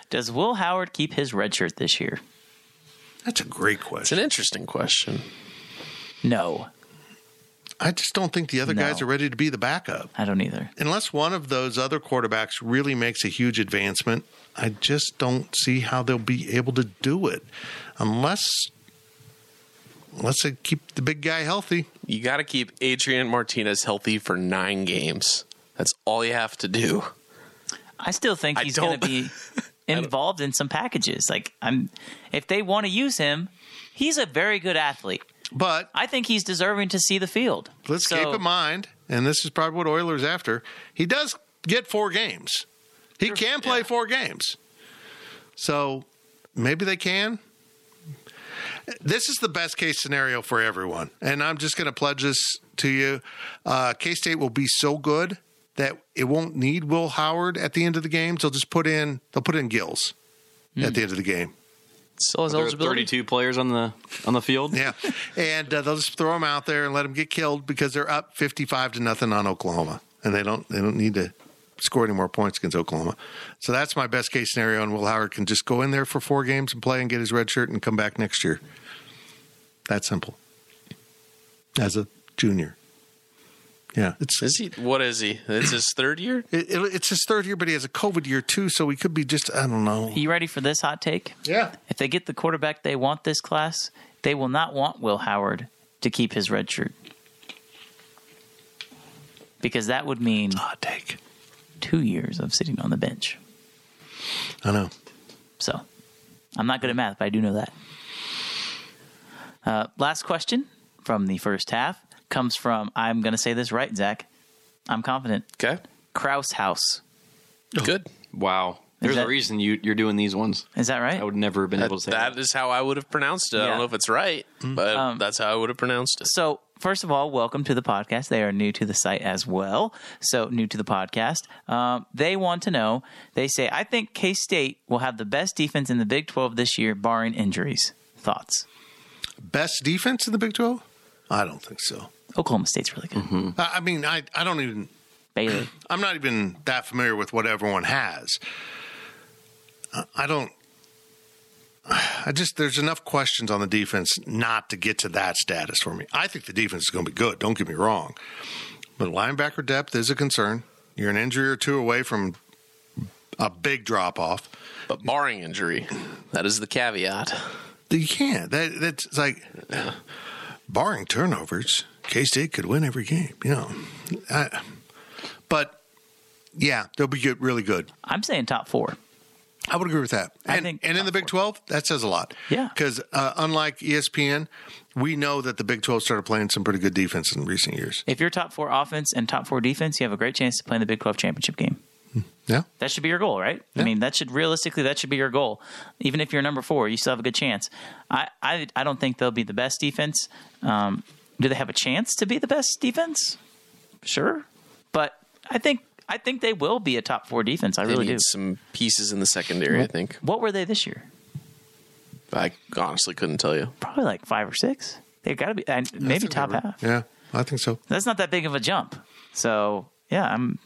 Does Will Howard keep his red shirt this year? That's a great question. It's an interesting question. No. I just don't think the other no. guys are ready to be the backup. I don't either. Unless one of those other quarterbacks really makes a huge advancement, I just don't see how they'll be able to do it unless unless they keep the big guy healthy. You got to keep Adrian Martinez healthy for nine games. That's all you have to do. I still think he's going to be involved in some packages. Like I'm, if they want to use him, he's a very good athlete. But I think he's deserving to see the field. Let's so, keep in mind, and this is probably what Oiler's after, he does get four games. He can play yeah. four games. So maybe they can. This is the best case scenario for everyone. And I'm just going to pledge this to you. Uh, K-State will be so good that it won't need Will Howard at the end of the game. They'll just put in, they'll put in Gills mm. at the end of the game. So his eligibility. thirty-two players on the on the field. Yeah, and uh, they'll just throw them out there and let them get killed because they're up fifty-five to nothing on Oklahoma, and they don't they don't need to score any more points against Oklahoma. So that's my best case scenario, and Will Howard can just go in there for four games and play and get his red shirt and come back next year. That simple. As a junior. Yeah, it's is he? What is he? It's his third year. It, it, it's his third year, but he has a COVID year too, so he could be just I don't know. Are you ready for this hot take? Yeah. If they get the quarterback they want this class, they will not want Will Howard to keep his red shirt because that would mean hot take two years of sitting on the bench. I know. So, I'm not good at math, but I do know that. Uh, last question from the first half. Comes from, I'm going to say this right, Zach. I'm confident. Okay. Krause House. Good. Wow. There's that, a reason you, you're doing these ones. Is that right? I would never have been that, able to say that. That is how I would have pronounced it. Yeah. I don't know if it's right, but um, that's how I would have pronounced it. So, first of all, welcome to the podcast. They are new to the site as well. So, new to the podcast. Um, they want to know, they say, I think K-State will have the best defense in the Big twelve this year, barring injuries. Thoughts? Best defense in the Big twelve? I don't think so. Oklahoma State's really good. Mm-hmm. I mean, I, I don't even... Baylor. I'm not even that familiar with what everyone has. I don't... I just... There's enough questions on the defense not to get to that status for me. I think the defense is going to be good. Don't get me wrong. But linebacker depth is a concern. You're an injury or two away from a big drop-off. But barring injury, that is the caveat. You can't. That, that's like... Yeah. Barring turnovers, K-State could win every game, you know. I, but, yeah, they'll be good, really good. I'm saying top four. I would agree with that. I and think and in the Big four. twelve, that says a lot. Yeah. Because uh, unlike E S P N, we know that the Big twelve started playing some pretty good defense in recent years. If you're top four offense and top four defense, you have a great chance to play in the Big twelve championship game. Yeah. That should be your goal, right? Yeah. I mean, that should realistically, that should be your goal. Even if you're number four, you still have a good chance. I, I, I don't think they'll be the best defense. Um, do they have a chance to be the best defense? Sure. But I think I think they will be a top four defense. I they really need do. Some pieces in the secondary, I think. What were they this year? I honestly couldn't tell you. Probably like five or six. They've got to be, and maybe top half. Yeah, I think so. That's not that big of a jump. So yeah, I'm.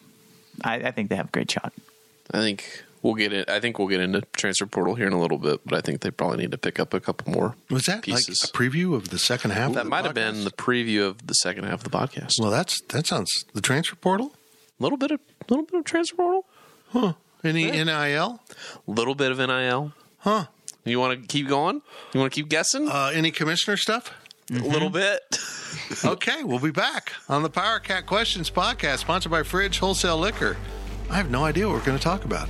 I, I think they have a great shot. I think we'll get it. I think we'll get into transfer portal here in a little bit, but I think they probably need to pick up a couple more. Was that pieces. Like a preview of the second half? Ooh, that might have been the preview of the second half of the podcast. Well, that's that sounds the transfer portal. A little bit of little bit of transfer portal, huh? Any yeah. N I L? Little bit of N I L, huh? You want to keep going? You want to keep guessing? Uh, any commissioner stuff? Mm-hmm. A little bit. Okay, we'll be back on the PowerCat Questions podcast, sponsored by Fridge Wholesale Liquor. I have no idea what we're going to talk about.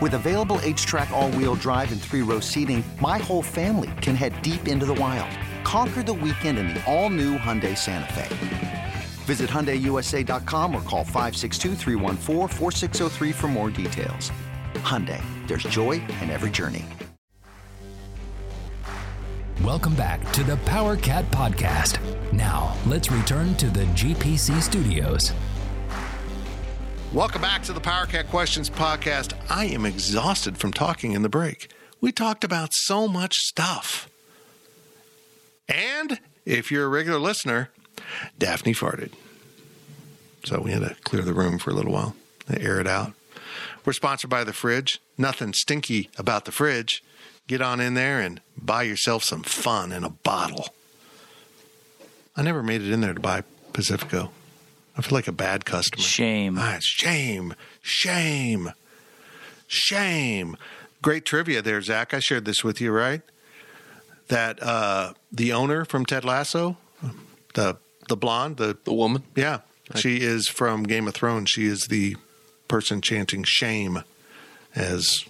With available H-Track all-wheel drive and three-row seating, my whole family can head deep into the wild. Conquer the weekend in the all-new Hyundai Santa Fe. Visit Hyundai U S A dot com or call five six two, three one four, four six zero three for more details. Hyundai, there's joy in every journey. Welcome back to the PowerCat Podcast. Now, let's return to the G P C studios. Welcome back to the PowerCat Questions Podcast. I am exhausted from talking in the break. We talked about so much stuff. And if you're a regular listener, Daphne farted. So we had to clear the room for a little while, air it out. We're sponsored by The Fridge. Nothing stinky about The Fridge. Get on in there and buy yourself some fun in a bottle. I never made it in there to buy Pacifico. I feel like a bad customer. Shame. Ah, shame. Shame. Shame. Great trivia there, Zach. I shared this with you, right? That uh, the owner from Ted Lasso, the the blonde, the, the woman. Yeah. I, she is from Game of Thrones. She is the person chanting shame as...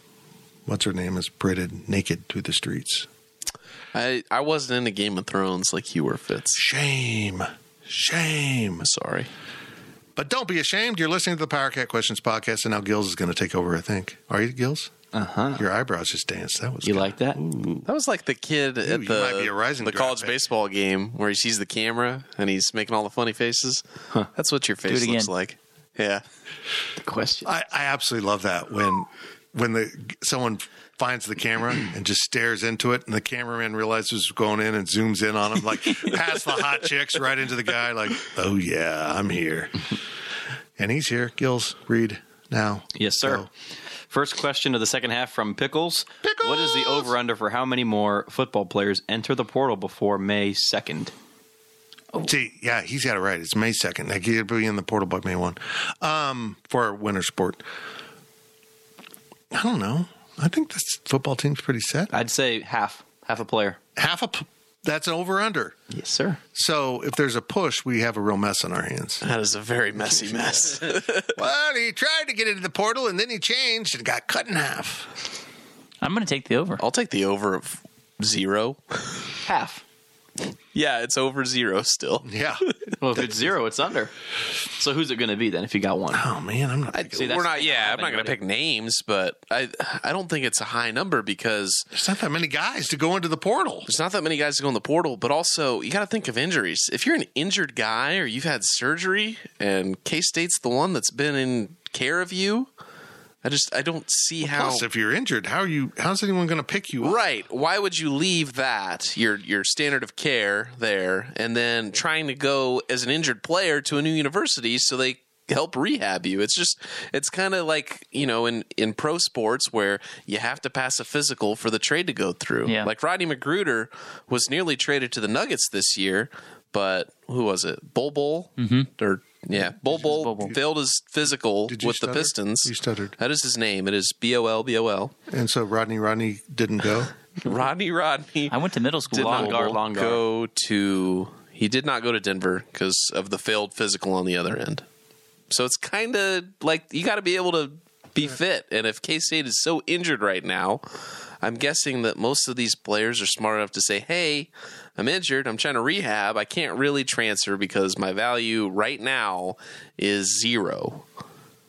What's her name is paraded naked through the streets. I, I wasn't into Game of Thrones like you were, Fitz. Shame. Shame. Sorry. But don't be ashamed. You're listening to the PowerCat Questions Podcast, and now Gills is going to take over, I think. Are you, Gills? Uh-huh. Your eyebrows just danced. That was You good. Like that? Ooh. That was like the kid Ooh, at the, the college pick. Baseball game where he sees the camera and he's making all the funny faces. Huh. That's what your face looks like. Yeah. The question. I, I absolutely love that when... When the someone finds the camera and just stares into it, and the cameraman realizes it's going in and zooms in on him, like past the hot chicks right into the guy, like, oh, yeah, I'm here. And he's here. Gills, read now. Yes, sir. So. First question of the second half from Pickles. Pickles! What is the over-under for how many more football players enter the portal before May second? Oh. See, yeah, he's got it right. It's May second. Like, he'll be in the portal by May first um, for winter sport. I don't know. I think this football team's pretty set. I'd say half. Half a player. Half a p- – that's an over-under. Yes, sir. So if there's a push, we have a real mess on our hands. That is a very messy mess. Well, he tried to get into the portal, and then he changed and got cut in half. I'm going to take the over. I'll take the over of zero. Half. Yeah, it's over zero still. Yeah. Well, if it's zero, it's under. So who's it going to be then? If you got one? Oh man, I'm not. I, see, we're not. Yeah, I'm not going to pick names, but I I don't think it's a high number because there's not that many guys to go into the portal. There's not that many guys to go in the portal, but also you got to think of injuries. If you're an injured guy or you've had surgery, and K-State's the one that's been in care of you. I just I don't see well, how. Plus, if you're injured, how are you? How's anyone going to pick you up? Right? Why would you leave that your your standard of care there, and then trying to go as an injured player to a new university so they help rehab you. It's just, it's kind of like, you know, in, in pro sports where you have to pass a physical for the trade to go through. Yeah. Like Rodney McGruder was nearly traded to the Nuggets this year, but who was it? Bol Bol? Mm-hmm. Or, yeah, Bol Bol, Bol Bol failed his physical with stutter? the Pistons. You stuttered. That is his name. It is B O L B O L. And so Rodney Rodney didn't go? Rodney Rodney. I went to middle school. Did not Longar, Longar. go to... He did not go to Denver because of the failed physical on the other end. So it's kind of like you got to be able to be fit. And if K-State is so injured right now, I'm guessing that most of these players are smart enough to say, hey, I'm injured. I'm trying to rehab. I can't really transfer because my value right now is zero.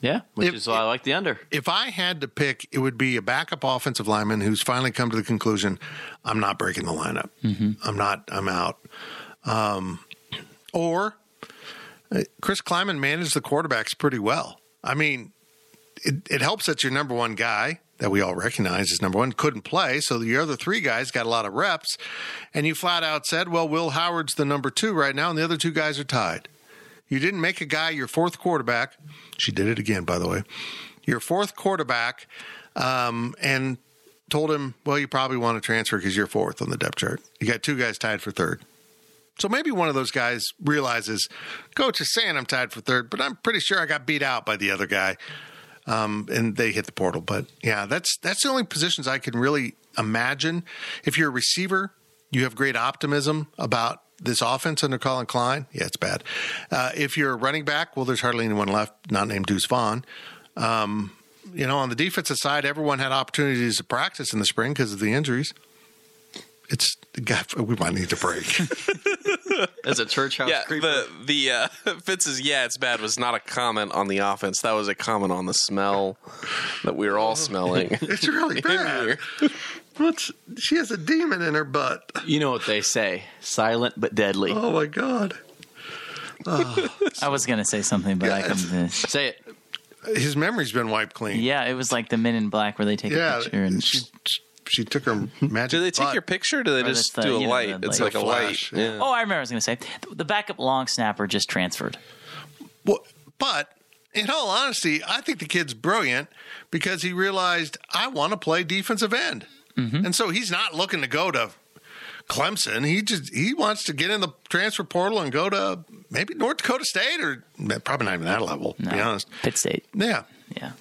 Yeah, which if, is why I like the under. If I had to pick, it would be a backup offensive lineman who's finally come to the conclusion, I'm not breaking the lineup. Mm-hmm. I'm not. I'm out. Um, or uh, Chris Kleiman managed the quarterbacks pretty well. I mean, it, it helps that your number one guy that we all recognize as number one couldn't play, so the other three guys got a lot of reps, and you flat out said, well, Will Howard's the number two right now, and the other two guys are tied. You didn't make a guy your fourth quarterback. She did it again, by the way. Your fourth quarterback, um, and told him, well, you probably want to transfer because you're fourth on the depth chart. You got two guys tied for third. So maybe one of those guys realizes, coach is saying I'm tied for third, but I'm pretty sure I got beat out by the other guy. Um, and they hit the portal. But, yeah, that's that's the only positions I can really imagine. If you're a receiver, you have great optimism about this offense under Colin Klein. Yeah, it's bad. Uh, if you're a running back, well, there's hardly anyone left, not named Deuce Vaughn. Um, you know, on the defensive side, everyone had opportunities to practice in the spring because of the injuries. It's God, we might need to break. As a church house yeah, creeper. The, the uh, Fitz's, yeah, it's bad was not a comment on the offense. That was a comment on the smell that we were all smelling. It's really bad. What's, she has a demon in her butt. You know what they say. Silent but deadly. Oh, my God. Oh. I was going to say something, but yeah, I couldn't finish. Say it. His memory's been wiped clean. Yeah, it was like the Men in Black where they take yeah, a picture and... She, she, She took her magic. Do they take butt. your picture? Or do they or just the, do a you know, light? It's like a flash. light. Yeah. Oh, I remember. I was going to say the backup long snapper just transferred. Well, but in all honesty, I think the kid's brilliant because he realized I want to play defensive end, mm-hmm. and so he's not looking to go to Clemson. He just he wants to get in the transfer portal and go to maybe North Dakota State or probably not even that level. No. To be honest, Pitt State. Yeah. Yeah.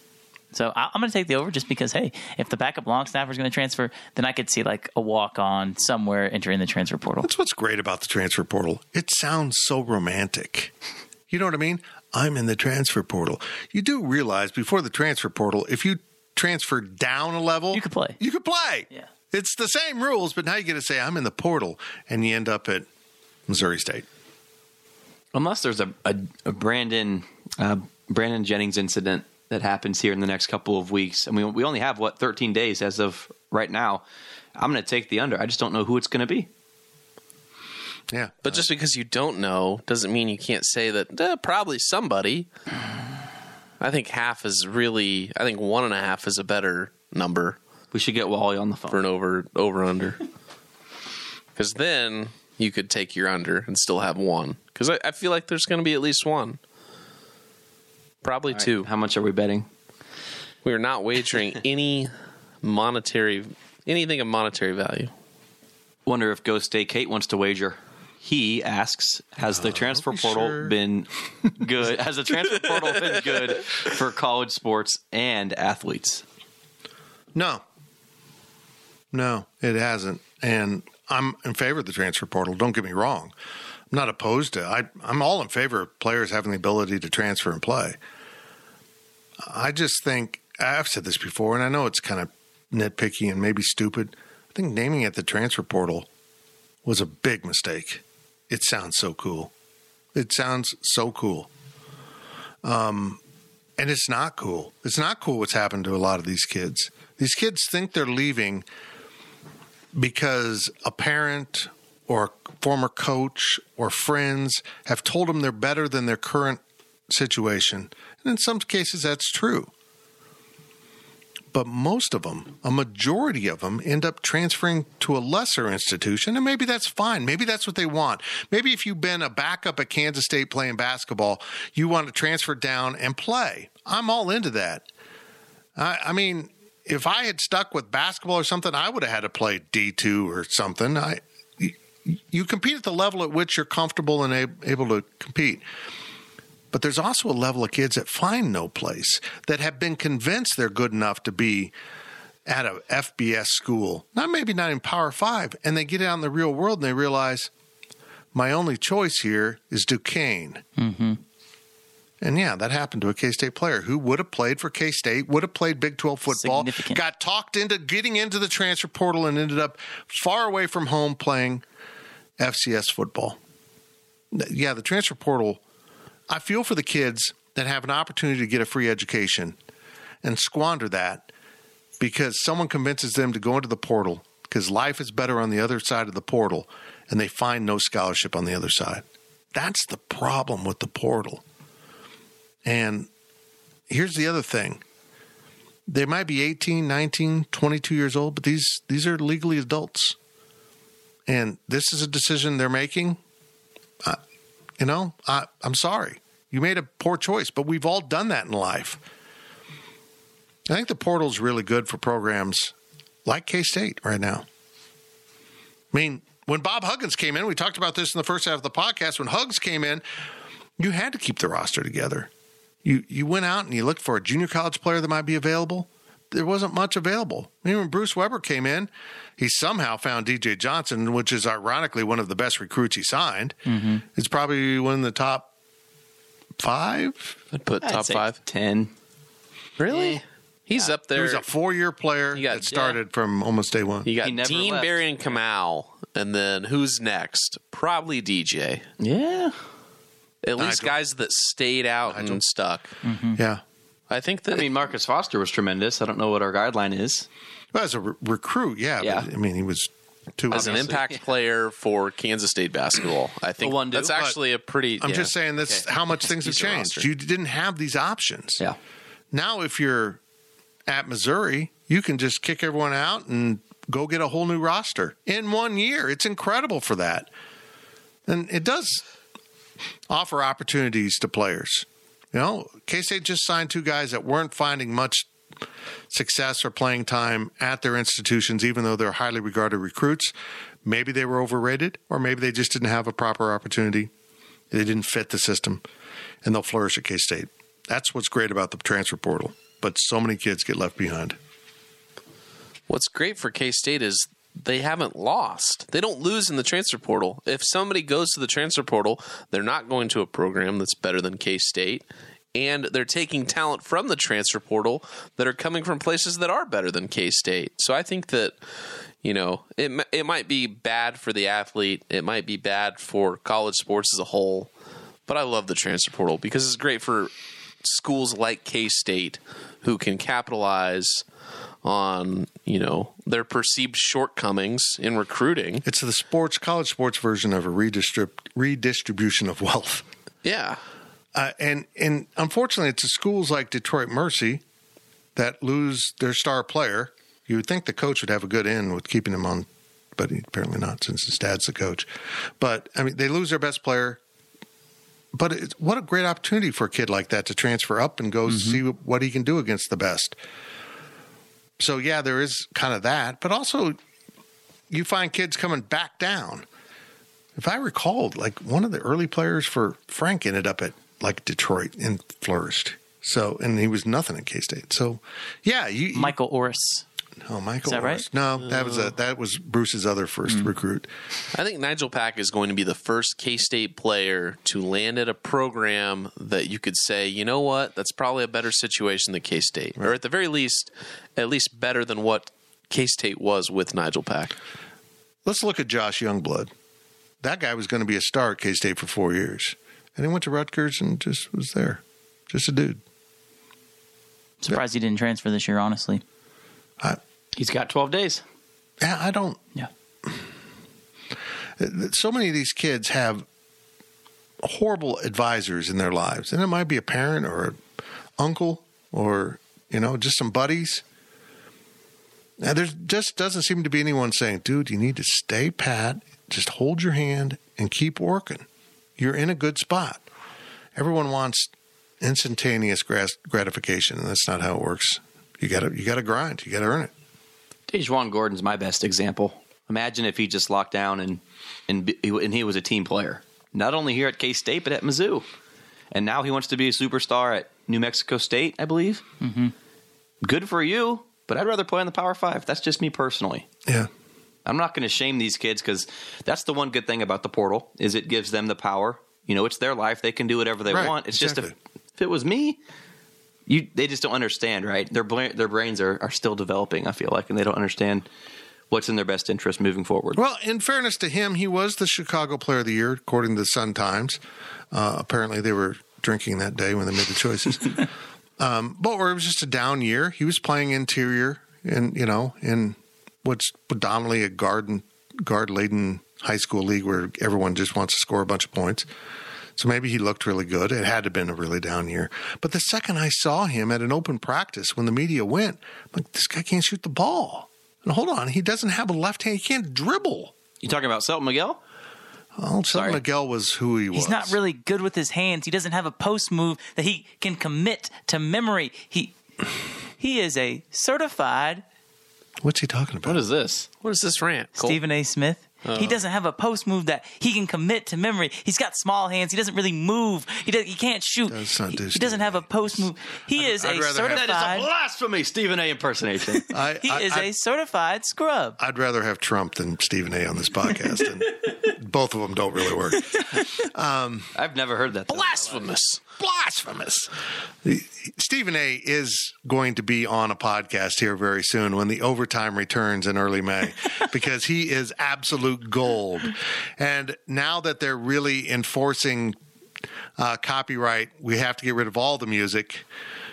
So I'm going to take the over just because, hey, if the backup long snapper is going to transfer, then I could see like a walk-on somewhere entering the transfer portal. That's what's great about the transfer portal. It sounds so romantic. You know what I mean? I'm in the transfer portal. You do realize before the transfer portal, if you transfer down a level. You could play. You could play. Yeah. It's the same rules, but now you get to say, I'm in the portal, and you end up at Missouri State. Unless there's a, a, a Brandon, uh, Brandon Jennings incident that happens here in the next couple of weeks. I mean, we only have, what, thirteen days as of right now. I'm going to take the under. I just don't know who it's going to be. Yeah. But uh, just because you don't know doesn't mean you can't say that eh, probably somebody. I think half is really – I think one and a half is a better number. We should get Wally on the phone. For an over, over under. Because then you could take your under and still have one. Because I, I feel like there's going to be at least one. Probably right. Two. How much are we betting? We are not wagering any monetary, anything of monetary value. Wonder if Ghost Day Kate wants to wager. He asks, has the transfer uh, portal sure. been good? Has the transfer portal been good for college sports and athletes? No. No, it hasn't. And I'm in favor of the transfer portal. Don't get me wrong. I'm not opposed to it. I, I'm all in favor of players having the ability to transfer and play. I just think, I've said this before, and I know it's kind of nitpicky and maybe stupid. I think naming it the transfer portal was a big mistake. It sounds so cool. It sounds so cool. Um, and it's not cool. It's not cool what's happened to a lot of these kids. These kids think they're leaving because a parent or a former coach or friends have told them they're better than their current situation. And in some cases, that's true. but most of them, a majority of them, end up transferring to a lesser institution, and maybe that's fine. Maybe that's what they want. Maybe if you've been a backup at Kansas State playing basketball, you want to transfer down and play. I'm all into that. I, I mean, if I had stuck with basketball or something, I would have had to play D two or something. I, you, you compete at the level at which you're comfortable and a, able to compete. But there's also a level of kids that find no place, that have been convinced they're good enough to be at a F B S school, not maybe not in Power Five, and they get out in the real world and they realize my only choice here is Duquesne. Mm-hmm. And, yeah, that happened to a K-State player who would have played for K-State, would have played Big twelve football, got talked into getting into the transfer portal and ended up far away from home playing F C S football. Yeah, the transfer portal, I feel for the kids that have an opportunity to get a free education and squander that because someone convinces them to go into the portal because life is better on the other side of the portal and they find no scholarship on the other side. That's the problem with the portal. And here's the other thing. They might be eighteen, nineteen, twenty-two years old, but these these are legally adults. And this is a decision they're making. I, you know, I, I'm sorry. You made a poor choice, but we've all done that in life. I think the portal's really good for programs like K-State right now. I mean, when Bob Huggins came in, we talked about this in the first half of the podcast. When Hugs came in, you had to keep the roster together. You you went out and you looked for a junior college player that might be available. There wasn't much available. I mean, when Bruce Weber came in, he somehow found D J Johnson, which is ironically one of the best recruits he signed. Mm-hmm. It's probably one of the top five. I'd put I'd top five. Ten. Really? Yeah. He's yeah. up there. He was a four-year player got, that started yeah. from almost day one. You got he never Dean left. Barry and Kamau, and then who's next? Probably D J. Yeah. At least Nigel. Guys that stayed out Nigel. And stuck. Mm-hmm. Yeah. I think that. I mean, Marcus Foster was tremendous. I don't know what our guideline is. Well, as a re- recruit, yeah. yeah. But, I mean, he was too. As obviously. An impact yeah. player for Kansas State basketball. I think well, that's do. Actually but a pretty. I'm yeah. just saying that's okay. how much things have changed. You didn't have these options. Yeah. Now, if you're at Missouri, you can just kick everyone out and go get a whole new roster in one year. It's incredible for that. And it does. Offer opportunities to players. You know, K-State just signed two guys that weren't finding much success or playing time at their institutions, even though they're highly regarded recruits. Maybe they were overrated, or maybe they just didn't have a proper opportunity. They didn't fit the system, and they'll flourish at K-State. That's what's great about the transfer portal, but so many kids get left behind. What's great for K-State is they haven't lost. They don't lose in the transfer portal. If somebody goes to the transfer portal, they're not going to a program that's better than K-State, and they're taking talent from the transfer portal that are coming from places that are better than K-State. So I think that, you know, it it might be bad for the athlete. It might be bad for college sports as a whole, but I love the transfer portal because it's great for schools like K-State who can capitalize on, you know, their perceived shortcomings in recruiting. It's the sports, college sports version of a redistrib- redistribution of wealth. Yeah. Uh, and, and unfortunately, it's the schools like Detroit Mercy that lose their star player. You would think the coach would have a good end with keeping him on, but apparently not since his dad's the coach. But, I mean, they lose their best player. But it, what a great opportunity for a kid like that to transfer up and go mm-hmm. see what he can do against the best. So, yeah, there is kind of that. But also, you find kids coming back down. If I recall, like, one of the early players for Frank ended up at, like, Detroit and flourished. So, and he was nothing at K-State. So, yeah. You, you, Michael Orris. No, Michael Is that Orris. Right? No, that was a, that was Bruce's other first mm. recruit. I think Nigel Pack is going to be the first K-State player to land at a program that you could say, you know what, that's probably a better situation than K-State. Right. Or at the very least, at least better than what K-State was with Nigel Pack. Let's look at Josh Youngblood. That guy was going to be a star at K-State for four years. And he went to Rutgers and just was there. Just a dude. Surprised yeah. he didn't transfer this year, honestly. I, He's got twelve days. Yeah, I don't. Yeah. So many of these kids have horrible advisors in their lives, and it might be a parent or an uncle or, you know, just some buddies Now, there just doesn't seem to be anyone saying, dude, you need to stay pat, just hold your hand and keep working. You're in a good spot. Everyone wants instantaneous gratification, and that's not how it works. You gotta, you gotta grind. You gotta earn it. Tajuan Gordon's my best example. Imagine if he just locked down and and and he was a team player, not only here at K-State but at Mizzou, and now he wants to be a superstar at New Mexico State, I believe. Mm-hmm. Good for you, but I'd rather play in the Power Five. That's just me personally. Yeah. I'm not going to shame these kids because that's the one good thing about the portal is it gives them the power. You know, it's their life. They can do whatever they right, want. It's exactly. just if, if it was me, you they just don't understand, right? Their their brains are, are still developing, I feel like, and they don't understand what's in their best interest moving forward. Well, in fairness to him, he was the Chicago Player of the Year, according to the Sun-Times. Uh, apparently they were drinking that day when they made the choices. um, but or it was just a down year. He was playing interior and, you know, in what's predominantly a guard guard-laden high school league where everyone just wants to score a bunch of points. So maybe he looked really good. It had to have been a really down year. But the second I saw him at an open practice when the media went, I'm like, this guy can't shoot the ball. And hold on, he doesn't have a left hand. He can't dribble. You talking about Selton Miguel? Oh, Selton Miguel was who he was. He's not really good with his hands. He doesn't have a post move that he can commit to memory. He he is a certified... What's he talking about? What is this? What is this rant? Stephen A. Smith. Uh-oh. He doesn't have a post move that he can commit to memory. He's got small hands. He doesn't really move. He does, He can't shoot. That's not he, he doesn't have a post move. He I'd, is I'd a certified. That is a blasphemy, Stephen A. impersonation. I, he I, is I, a certified scrub. I'd rather have Trump than Stephen A. on this podcast. And both of them don't really work. Um, I've never heard that. Blasphemous. Blasphemous. Stephen A. is going to be on a podcast here very soon when the overtime returns in early May because he is absolutely gold. And now that they're really enforcing uh, copyright, we have to get rid of all the music.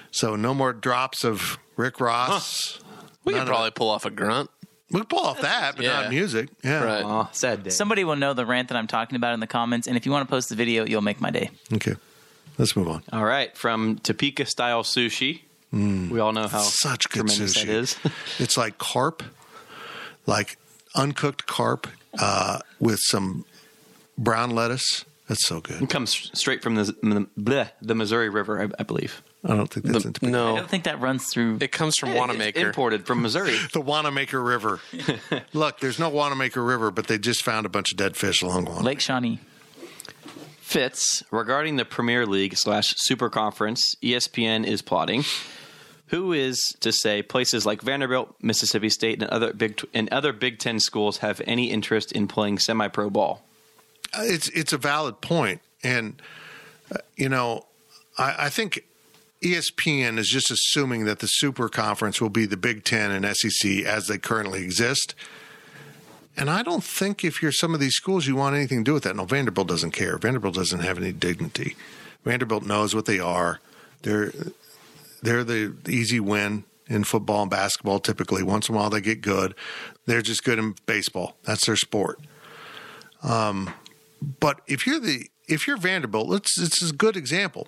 So no more drops of Rick Ross. Huh. We could probably pull off a grunt. We could pull off that, but yeah. not music. Yeah. Right. Aw, sad day. Somebody will know the rant that I'm talking about in the comments. And if you want to post the video, you'll make my day. Okay. Let's move on. All right. From Topeka style sushi. Mm. We all know how such good tremendous sushi. That is. It's like carp, like uncooked carp. Uh, with some brown lettuce. That's so good. It comes straight from the bleh, the Missouri River, I, I believe. I don't think that's the, in no. I don't think that runs through. It comes from it, Wanamaker. It's imported from Missouri. The Wanamaker River. Look, there's no Wanamaker River, but they just found a bunch of dead fish along Wanamaker. Lake Shawnee. Fitz, regarding the Premier League slash Super Conference, E S P N is plotting. Who is to say places like Vanderbilt, Mississippi State, and other Big and other Big Ten schools have any interest in playing semi-pro ball? It's it's a valid point, and uh, you know, I, I think E S P N is just assuming that the Super Conference will be the Big Ten and S E C as they currently exist. And I don't think if you're some of these schools, you want anything to do with that. No, Vanderbilt doesn't care. Vanderbilt doesn't have any dignity. Vanderbilt knows what they are. They're They're the easy win in football and basketball typically. Once in a while they get good. They're just good in baseball. That's their sport. Um, but if you're the if you're Vanderbilt, let's it's a good example.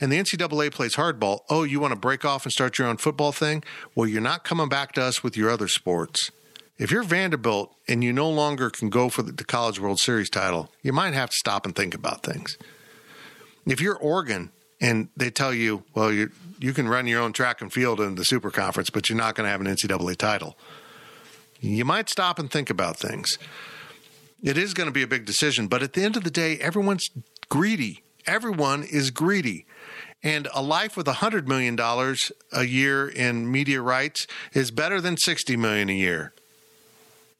And the N C double A plays hardball. Oh, you want to break off and start your own football thing? Well, you're not coming back to us with your other sports. If you're Vanderbilt and you no longer can go for the College World Series title, you might have to stop and think about things. If you're Oregon and they tell you, well, you you can run your own track and field in the Super Conference, but you're not going to have an N C double A title. You might stop and think about things. It is going to be a big decision, but at the end of the day, everyone's greedy. Everyone is greedy. And a life with one hundred million dollars a year in media rights is better than sixty million dollars a year.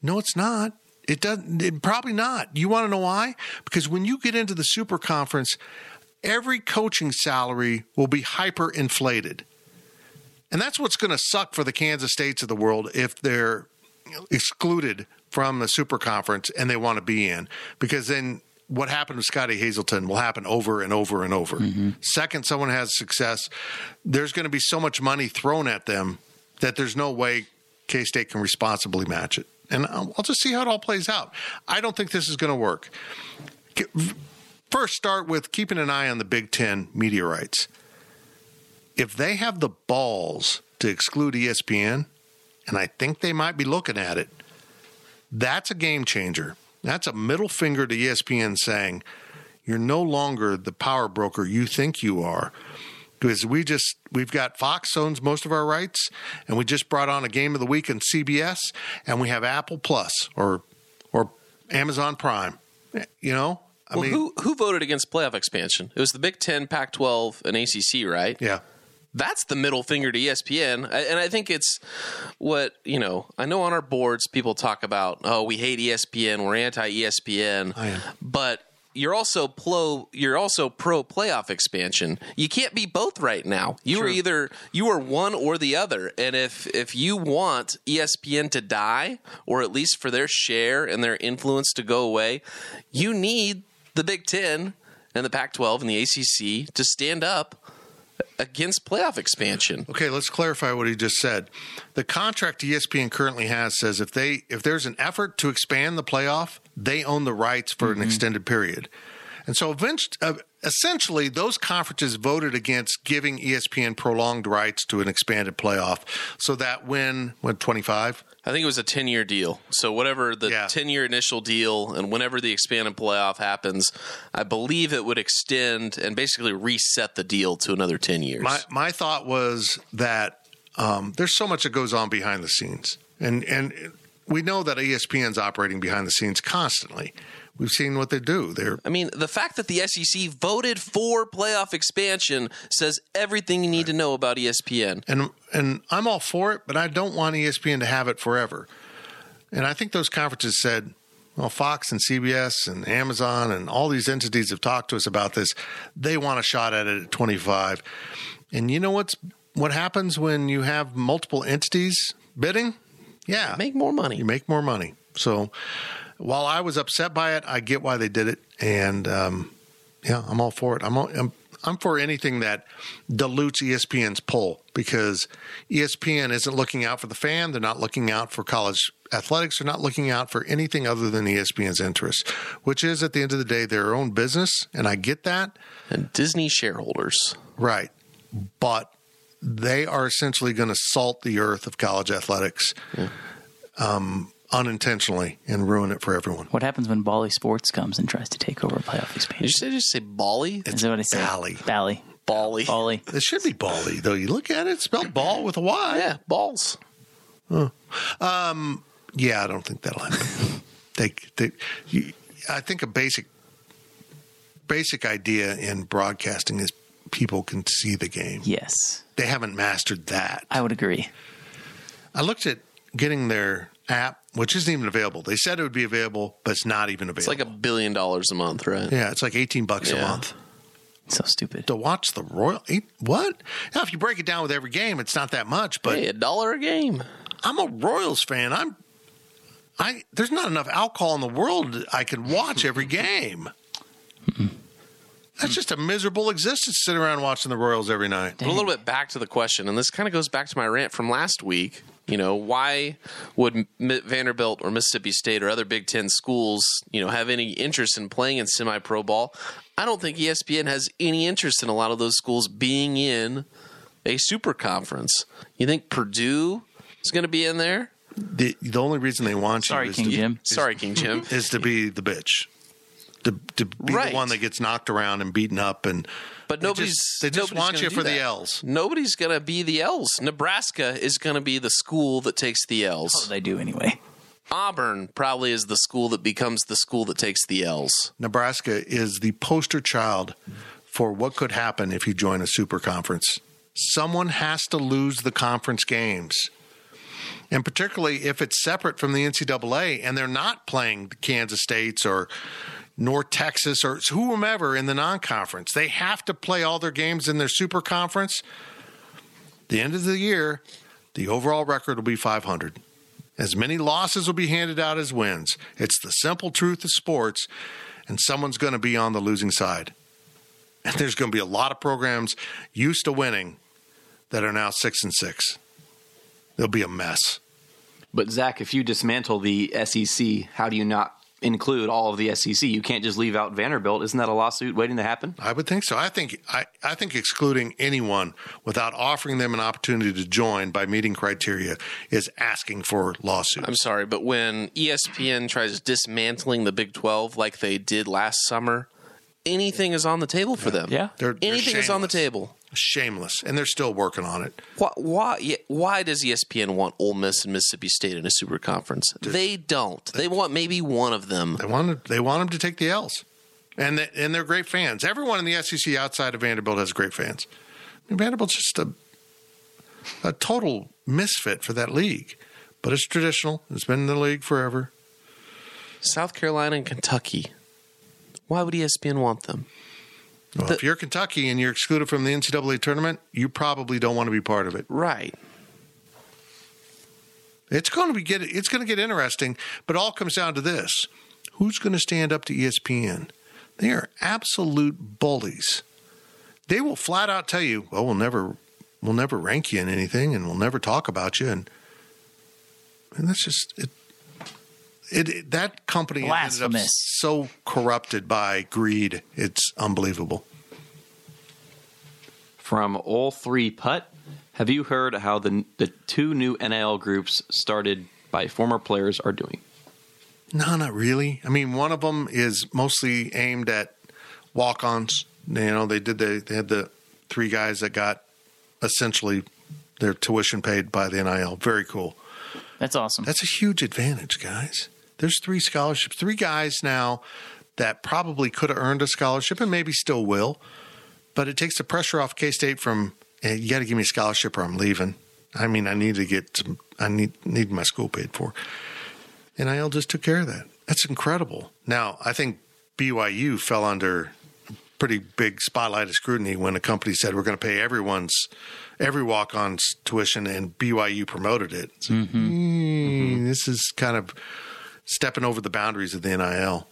No, it's not. It doesn't. It, probably not. You want to know why? Because when you get into the Super Conference, every coaching salary will be hyperinflated. And that's what's going to suck for the Kansas States of the world if they're excluded from the Super Conference and they want to be in. Because then what happened with Scotty Hazelton will happen over and over and over. Mm-hmm. Second, someone has success, there's going to be so much money thrown at them that there's no way K-State can responsibly match it. And I'll just see how it all plays out. I don't think this is going to work. First, start with keeping an eye on the Big Ten media rights. If they have the balls to exclude E S P N, and I think they might be looking at it, that's a game changer. That's a middle finger to E S P N saying, you're no longer the power broker you think you are. Because we just, we've got Fox owns most of our rights, and we just brought on a game of the week in C B S, and we have Apple Plus or or Amazon Prime. You know? I well, mean, who, who voted against playoff expansion? It was the Big Ten, Pac twelve, and A C C, right? Yeah. That's the middle finger to E S P N, and I think it's what, you know, I know on our boards people talk about, oh, we hate E S P N, we're anti-E S P N, I am. But you're also pro, you're also pro playoff expansion. You can't be both right now. You True. are either, you are one or the other, and if, if you want E S P N to die, or at least for their share and their influence to go away, you need the Big Ten and the Pac twelve and the A C C to stand up against playoff expansion. Okay, let's clarify what he just said. The contract E S P N currently has says if they if there's an effort to expand the playoff, they own the rights for mm-hmm. an extended period. And so eventually, uh, essentially, those conferences voted against giving E S P N prolonged rights to an expanded playoff so that when, when twenty-five? I think it was a ten-year deal. So whatever the yeah. ten-year initial deal and whenever the expanded playoff happens, I believe it would extend and basically reset the deal to another ten years. My, my thought was that um, there's so much that goes on behind the scenes. And, and we know that E S P N's operating behind the scenes constantly. We've seen what they do. They're- I mean, the fact that the S E C voted for playoff expansion says everything you need right. to know about E S P N. And and I'm all for it, but I don't want E S P N to have it forever. And I think those conferences said, well, Fox and C B S and Amazon and all these entities have talked to us about this. They want a shot at it at twenty-five. And you know what's what happens when you have multiple entities bidding? Yeah. You make more money. You make more money. So while I was upset by it, I get why they did it, and um, yeah, I'm all for it. I'm, all, I'm I'm for anything that dilutes E S P N's pull, because E S P N isn't looking out for the fan. They're not looking out for college athletics. They're not looking out for anything other than E S P N's interests, which is, at the end of the day, their own business, and I get that. And Disney shareholders. Right. But they are essentially going to salt the earth of college athletics. Yeah. Um unintentionally and ruin it for everyone. What happens when Bally Sports comes and tries to take over playoff expansion? Did you say, did you say Bally? It's Is that what I said? Bally. Bally. Bally. Bally. It should be Bally, though. You look at it, it's spelled ball with a Y. Yeah, balls. Huh. Um, yeah, I don't think that'll happen. they, they, you, I think a basic, basic idea in broadcasting is people can see the game. Yes. They haven't mastered that. I would agree. I looked at getting their app, which isn't even available. They said it would be available, but it's not even available. It's like a billion dollars a month, right? Yeah, it's like eighteen bucks yeah. a month. It's so stupid. To watch the Royal... Eight, what? Now, if you break it down with every game, it's not that much, but... Hey, a dollar a game. I'm a Royals fan. I'm... I There's not enough alcohol in the world I could watch every game. That's just a miserable existence, sitting around watching the Royals every night. But a little bit back to the question, and this kind of goes back to my rant from last week. You know, why would Vanderbilt or Mississippi State or other Big Ten schools, you know, have any interest in playing in semi-pro ball? I don't think E S P N has any interest in a lot of those schools being in a super conference. You think Purdue is going to be in there? The, the only reason they want sorry, you is King to, Jim. Is, sorry, King Jim, is to be the bitch, to to be right. the one that gets knocked around and beaten up and. But nobody's they just, they just want you for that. The L's. Nobody's going to be the L's. Nebraska is going to be the school that takes the L's. Oh, they do anyway. Auburn probably is the school that becomes the school that takes the L's. Nebraska is the poster child for what could happen if you join a super conference. Someone has to lose the conference games. And particularly if it's separate from the N C double A and they're not playing the Kansas States or North Texas or whomever in the non-conference. They have to play all their games in their super conference. At the end of the year, the overall record will be five hundred. As many losses will be handed out as wins. It's the simple truth of sports, and someone's going to be on the losing side. And there's going to be a lot of programs used to winning that are now six and six. They'll be a mess. But, Zach, if you dismantle the S E C, how do you not include all of the S E C. You can't just leave out Vanderbilt. Isn't that a lawsuit waiting to happen? I would think so. I think I, I think excluding anyone without offering them an opportunity to join by meeting criteria is asking for lawsuits. I'm sorry, but when E S P N tries dismantling the Big twelve like they did last summer, anything is on the table for yeah. them. Yeah, they're, anything they're is on the table. Shameless, and they're still working on it. Why? Why, why does E S P N want Ole Miss and Mississippi State in a super conference? Dude, they don't. They, they want maybe one of them. They want. They want them to take the L's, and they, and they're great fans. Everyone in the S E C outside of Vanderbilt has great fans. I mean, Vanderbilt's just a a total misfit for that league, but it's traditional. It's been in the league forever. South Carolina and Kentucky. Why would E S P N want them? Well, the, if you're Kentucky and you're excluded from the N C double A tournament, you probably don't want to be part of it. Right. It's going to be get it's going to get interesting, but it all comes down to this. Who's going to stand up to E S P N? They are absolute bullies. They will flat out tell you, "Oh, we'll never we'll never rank you in anything and we'll never talk about you." And and that's just it. It, it, that company Blasphemous. ended up so corrupted by greed. It's unbelievable. From all three putt, have you heard how the the two new N I L groups started by former players are doing? No, not really. I mean, one of them is mostly aimed at walk-ons. You know, they did the, they had the three guys that got essentially their tuition paid by the N I L. Very cool. That's awesome. That's a huge advantage, guys. There's three scholarships, three guys now that probably could have earned a scholarship and maybe still will, but it takes the pressure off K-State from, hey, you got to give me a scholarship or I'm leaving. I mean, I need to get, some, I need need my school paid for. N I L just took care of that. That's incredible. Now, I think B Y U fell under pretty big spotlight of scrutiny when a company said we're going to pay everyone's every walk-on's tuition, and B Y U promoted it. So, mm-hmm. Mm, this is kind of stepping over the boundaries of the N I L.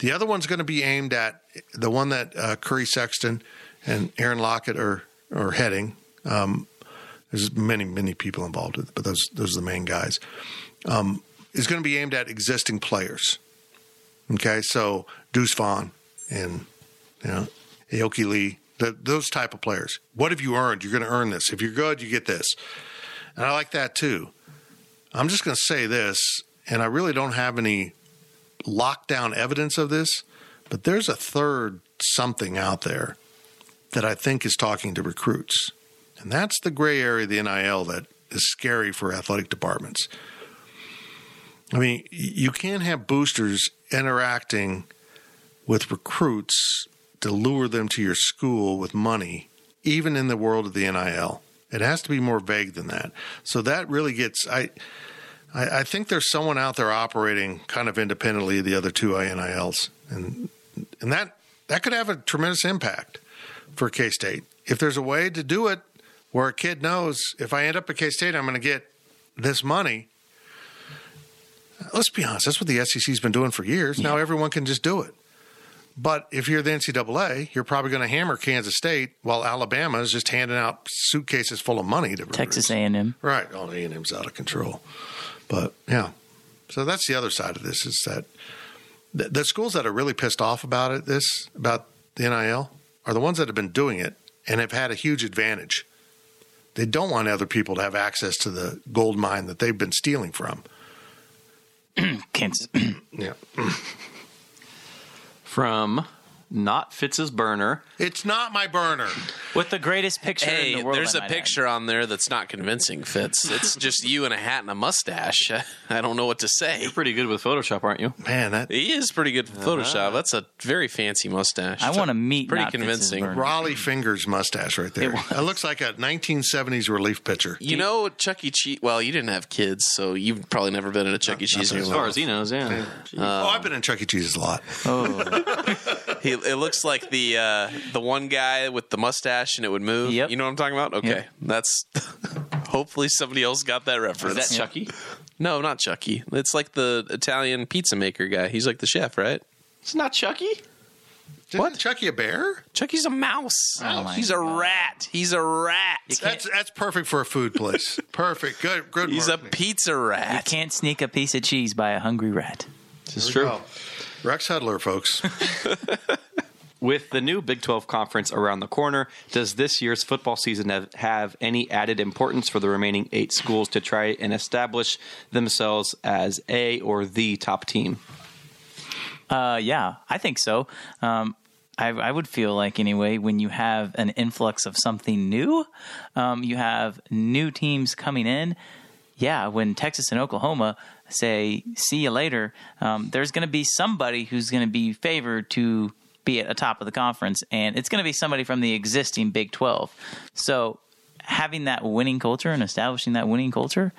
The other one's going to be aimed at the one that uh, Curry Sexton and Aaron Lockett are are heading. Um, there's many, many people involved with it, but those, those are the main guys. Um, it's going to be aimed at existing players. Okay, so Deuce Vaughn and you know, Aoki Lee. The, those type of players. What have you earned? You're going to earn this. If you're good, you get this. And I like that too. I'm just going to say this, and I really don't have any lockdown evidence of this, but there's a third something out there that I think is talking to recruits. And that's the gray area of the N I L that is scary for athletic departments. I mean, you can't have boosters interacting with recruits to lure them to your school with money, even in the world of the N I L. It has to be more vague than that. So that really gets – I I think there's someone out there operating kind of independently of the other two N I Ls. And and that that could have a tremendous impact for K-State. If there's a way to do it where a kid knows if I end up at K-State, I'm going to get this money. Let's be honest. That's what the S E C's been doing for years. Yeah. Now everyone can just do it. But if you're the N C double A, you're probably going to hammer Kansas State while Alabama is just handing out suitcases full of money to Texas A and M. Right. All A and M's out of control. But, yeah. So that's the other side of this is that the, the schools that are really pissed off about it, this, about the N I L, are the ones that have been doing it and have had a huge advantage. They don't want other people to have access to the gold mine that they've been stealing from. Kansas. Yeah. From not Fitz's burner. It's not my burner. With the greatest picture hey, in the world. There's a picture add. on there that's not convincing, Fitz. It's just you and a hat and a mustache. I don't know what to say. You're pretty good with Photoshop, aren't you? Man, that he is pretty good with Photoshop. Uh, that's a very fancy mustache. I want to meet pretty not convincing Fitz's burner. Raleigh Fingers mustache right there. It, it looks like a nineteen seventies relief picture. You Deep. know, Chuck E. Cheese. Well, you didn't have kids, so you've probably never been at a Chuck E. Cheese. As far as he knows, yeah. yeah. Um, oh, I've been in Chuck E. Cheese a lot. Oh. He, it looks like the uh, the one guy with the mustache and it would move. Yep. You know what I'm talking about? Okay. Yep. That's hopefully somebody else got that reference. Is that Chucky? Yep. No, not Chucky. It's like the Italian pizza maker guy. He's like the chef, right? It's not Chucky. Isn't what? Chucky a bear? Chucky's a mouse. Oh, he's a God. rat. He's a rat. That's that's perfect for a food place. Perfect. Good. Good. He's marketing. A pizza rat. You can't sneak a piece of cheese by a hungry rat. This is true. Go. Rex Hudler, folks. With the new Big twelve Conference around the corner, does this year's football season have, have any added importance for the remaining eight schools to try and establish themselves as a or the top team? Uh, yeah, I think so. Um, I, I would feel like, anyway, when you have an influx of something new, um, you have new teams coming in. Yeah, when Texas and Oklahoma say, see you later, um, there's going to be somebody who's going to be favored to be at the top of the conference, and it's going to be somebody from the existing Big twelve. So having that winning culture and establishing that winning culture,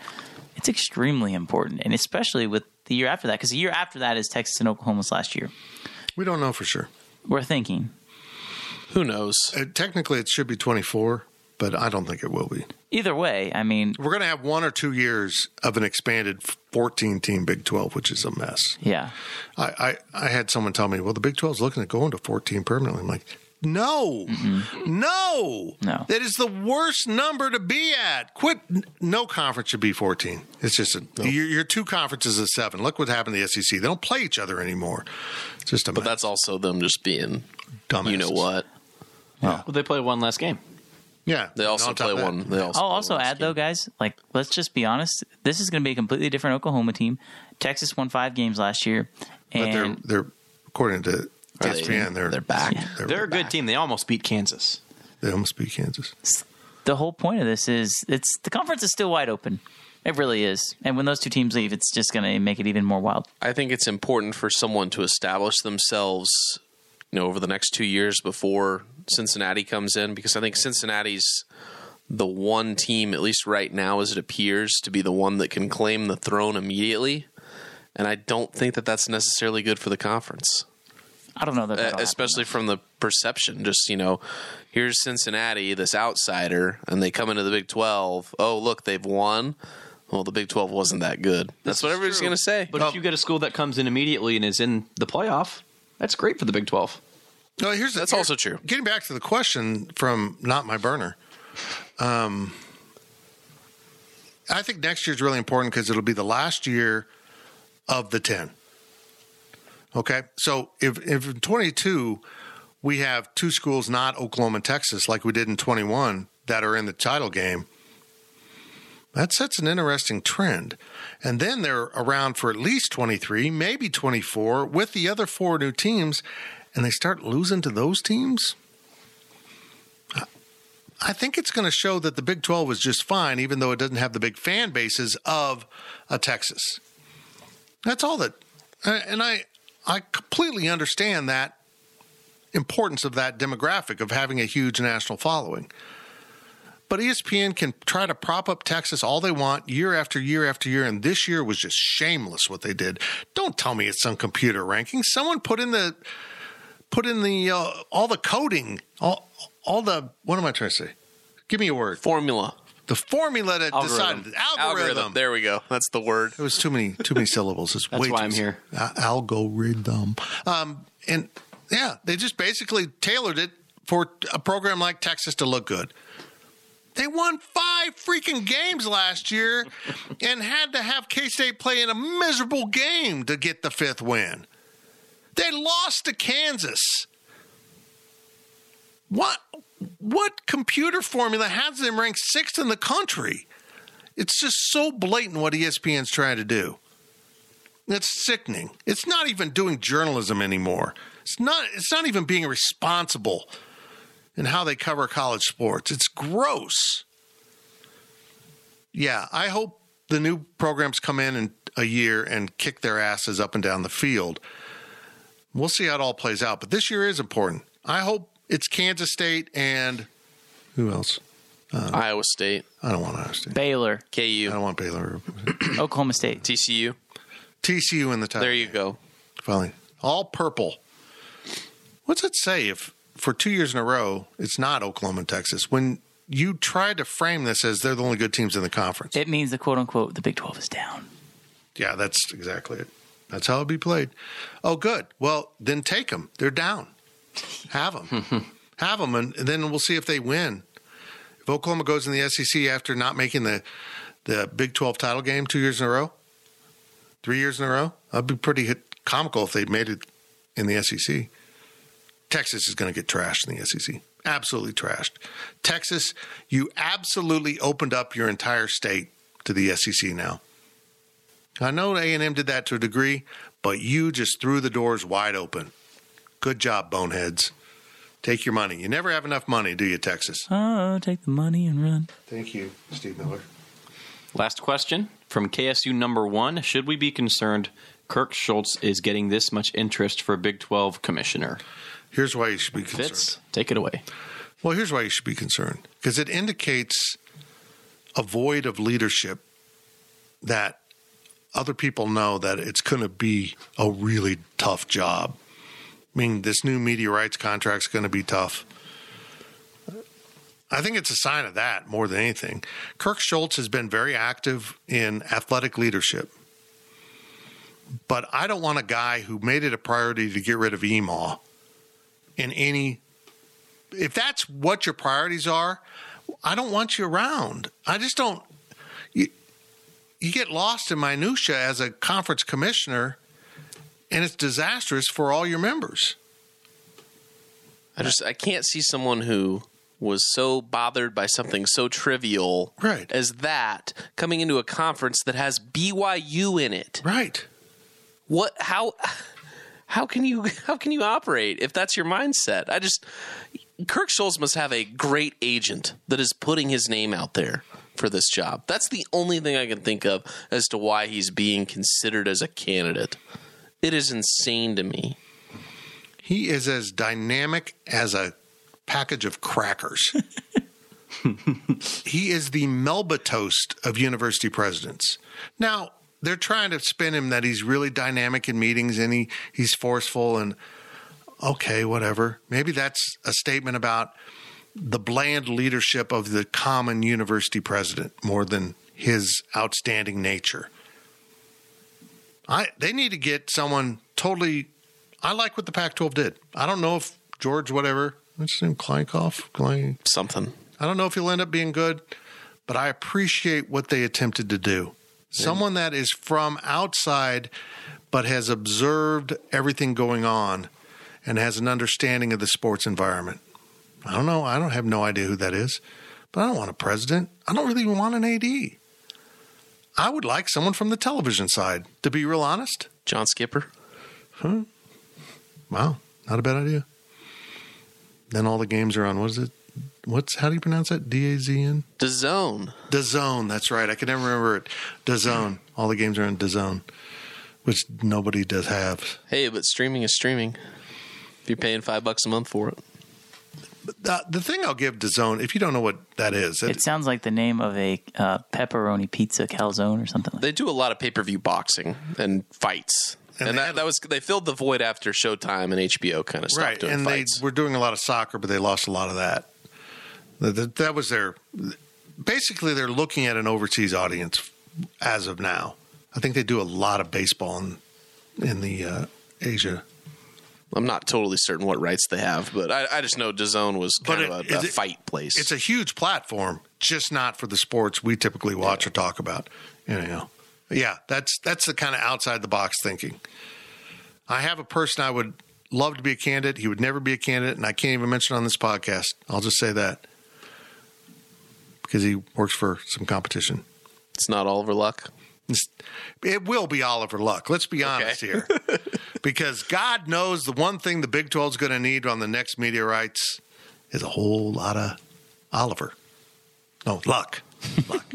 it's extremely important, and especially with the year after that, because the year after that is Texas and Oklahoma's last year. We don't know for sure. We're thinking. Who knows? Uh, technically, it should be twenty-four, but I don't think it will be. Either way, I mean... We're going to have one or two years of an expanded fourteen-team Big twelve, which is a mess. Yeah. I, I, I had someone tell me, well, the Big twelve is looking at going to fourteen permanently. I'm like, no. Mm-hmm. No. No. That is the worst number to be at. Quit. No conference should be fourteen. It's just a, nope. you're, you're two conferences of seven. Look what happened to the S E C. They don't play each other anymore. It's just a But mess. That's also them just being dumbasses. You know what? Yeah. Well, they play one last game. Yeah, they also play one. They also I'll play also one add, game. though, guys, like, let's just be honest. This is going to be a completely different Oklahoma team. Texas won five games last year. And but they're, they're according to E S P N, they're, they're back. Yeah. They're, they're a good back. team. They almost beat Kansas. They almost beat Kansas. The whole point of this is it's the conference is still wide open. It really is. And when those two teams leave, it's just going to make it even more wild. I think it's important for someone to establish themselves, you know, over the next two years before Cincinnati comes in, because I think Cincinnati's the one team, at least right now as it appears, to be the one that can claim the throne immediately. And I don't think that that's necessarily good for the conference. I don't know that. Uh, especially from the perception, just, you know, here's Cincinnati, this outsider, and they come into the Big twelve. Oh, look, they've won. Well, the Big twelve wasn't that good. That's what everybody's going to say. But if you get a school that comes in immediately and is in the playoff, that's great for the Big twelve. No, here's the, that's here, also true. Getting back to the question from Not My Burner, um, I think next year is really important because it'll be the last year of the ten. Okay, so if, if in twenty-two we have two schools, not Oklahoma and Texas, like we did in twenty-one, that are in the title game, that sets an interesting trend. And then they're around for at least twenty-three, maybe twenty-four, with the other four new teams. And they start losing to those teams, I think it's going to show that the Big twelve is just fine, even though it doesn't have the big fan bases of a Texas. That's all that. And I, I completely understand that importance of that demographic of having a huge national following. But E S P N can try to prop up Texas all they want year after year after year, and this year was just shameless what they did. Don't tell me it's some computer ranking. Someone put in the... Put in the uh, all the coding, all all the what am I trying to say? Give me a word. Formula. The formula to decide. Algorithm. Algorithm. There we go. That's the word. It was too many too many syllables. It's That's way why too I'm here. Uh, algorithm. Um, and yeah, they just basically tailored it for a program like Texas to look good. They won five freaking games last year, and had to have K-State play in a miserable game to get the fifth win. They lost to Kansas. What what computer formula has them ranked sixth in the country? It's just so blatant what E S P N's trying to do. It's sickening. It's not even doing journalism anymore. It's not it's not even being responsible in how they cover college sports. It's gross. Yeah, I hope the new programs come in in a year and kick their asses up and down the field. We'll see how it all plays out, but this year is important. I hope it's Kansas State and who else? Uh, Iowa State. I don't want Iowa State. Baylor. K U. I don't want Baylor. Oklahoma State. T C U. T C U in the title. There you game. Go. Finally. All purple. What's it say if for two years in a row it's not Oklahoma and Texas? When you try to frame this as they're the only good teams in the conference. It means the quote-unquote the Big twelve is down. Yeah, that's exactly it. That's how it'll be played. Oh, good. Well, then take them. They're down. Have them. Have them, and then we'll see if they win. If Oklahoma goes in the S E C after not making the, the Big twelve title game two years in a row, three years in a row, I'd be pretty comical if they made it in the S E C. Texas is going to get trashed in the S E C. Absolutely trashed. Texas, you absolutely opened up your entire state to the S E C now. I know A and M did that to a degree, but you just threw the doors wide open. Good job, boneheads. Take your money. You never have enough money, do you, Texas? Oh, take the money and run. Thank you, Steve Miller. Last question from K S U number one. Should we be concerned Kirk Schultz is getting this much interest for a Big twelve commissioner? Here's why you should be concerned. Fitz, take it away. Well, here's why you should be concerned. Because it indicates a void of leadership that other people know that it's going to be a really tough job. I mean, this new media rights contract's going to be tough. I think it's a sign of that more than anything. Kirk Schultz has been very active in athletic leadership. But I don't want a guy who made it a priority to get rid of Emaw in any – if that's what your priorities are, I don't want you around. I just don't you, – you get lost in minutia as a conference commissioner, and it's disastrous for all your members. I just – I can't see someone who – was so bothered by something so trivial right. as that coming into a conference that has B Y U in it. Right. What how how can you how can you operate if that's your mindset? I just Kirk Schultz must have a great agent that is putting his name out there for this job. That's the only thing I can think of as to why he's being considered as a candidate. It is insane to me. He is as dynamic as a package of crackers. He is the Melba toast of university presidents. Now, they're trying to spin him that he's really dynamic in meetings and he, he's forceful and okay, whatever. Maybe that's a statement about the bland leadership of the common university president more than his outstanding nature. I they need to get someone totally – I like what the Pac twelve did. I don't know if George whatever – what's his name? Kleinkoff? Klein... Something. I don't know if he'll end up being good, but I appreciate what they attempted to do. Yeah. Someone that is from outside but has observed everything going on and has an understanding of the sports environment. I don't know. I don't have no idea who that is, but I don't want a president. I don't really want an A D. I would like someone from the television side, to be real honest. John Skipper. Huh? Wow. Not a bad idea. Then all the games are on. What is it? What's how do you pronounce that? D A Z N? DAZN. DAZN. That's right. I can never remember it. DAZN. All the games are on DAZN, which nobody does have. Hey, but streaming is streaming. If you're paying five bucks a month for it. But the, the thing I'll give DAZN, if you don't know what that is, it, it sounds like the name of a uh, pepperoni pizza calzone or something. Like they do a lot of pay-per-view boxing and fights. And, and that, had, that was they filled the void after Showtime and H B O kind of stopped right, doing and fights. They were doing a lot of soccer, but they lost a lot of that. That, that was their – basically they're looking at an overseas audience as of now. I think they do a lot of baseball in, in the uh, Asia. I'm not totally certain what rights they have, but I, I just know DAZN was kind it, of a, a it, fight place. It's a huge platform, just not for the sports we typically watch yeah. or talk about. You know. Yeah, that's that's the kind of outside-the-box thinking. I have a person I would love to be a candidate. He would never be a candidate, and I can't even mention on this podcast. I'll just say that because he works for some competition. It's not Oliver Luck? It's, it will be Oliver Luck. Let's be honest okay. here because God knows the one thing the Big twelve is going to need on the next media rights is a whole lot of Oliver. No, Luck. Luck.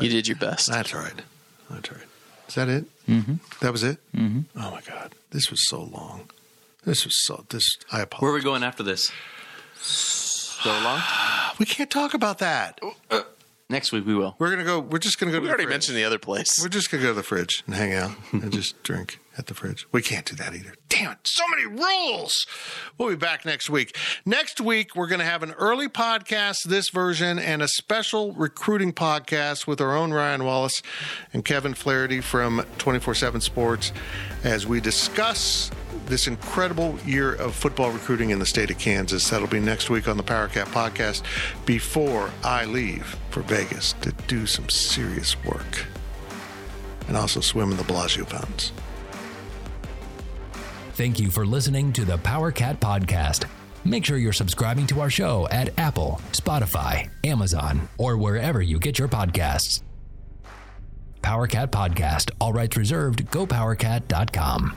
You did your best. That's all right. That's all right. Is that it? Mm-hmm. That was it? Mm-hmm. Oh, my God. This was so long. This was so – This I apologize. Where are we going after this? So long? We can't talk about that. Uh, Next week we will. We're going to go – we're just going to go we to the fridge. We already mentioned the other place. We're just going to go to the fridge and hang out and just drink at the fridge. We can't do that either. Damn it. So many rules. We'll be back next week. Next week, we're going to have an early podcast, this version, and a special recruiting podcast with our own Ryan Wallace and Kevin Flaherty from twenty-four seven Sports as we discuss this incredible year of football recruiting in the state of Kansas. That'll be next week on the PowerCat Podcast before I leave for Vegas to do some serious work and also swim in the Bellagio fountains. Thank you for listening to the PowerCat Podcast. Make sure you're subscribing to our show at Apple, Spotify, Amazon, or wherever you get your podcasts. PowerCat Podcast, all rights reserved, go power cat dot com.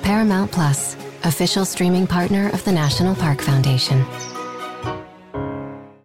Paramount Plus, official streaming partner of the National Park Foundation.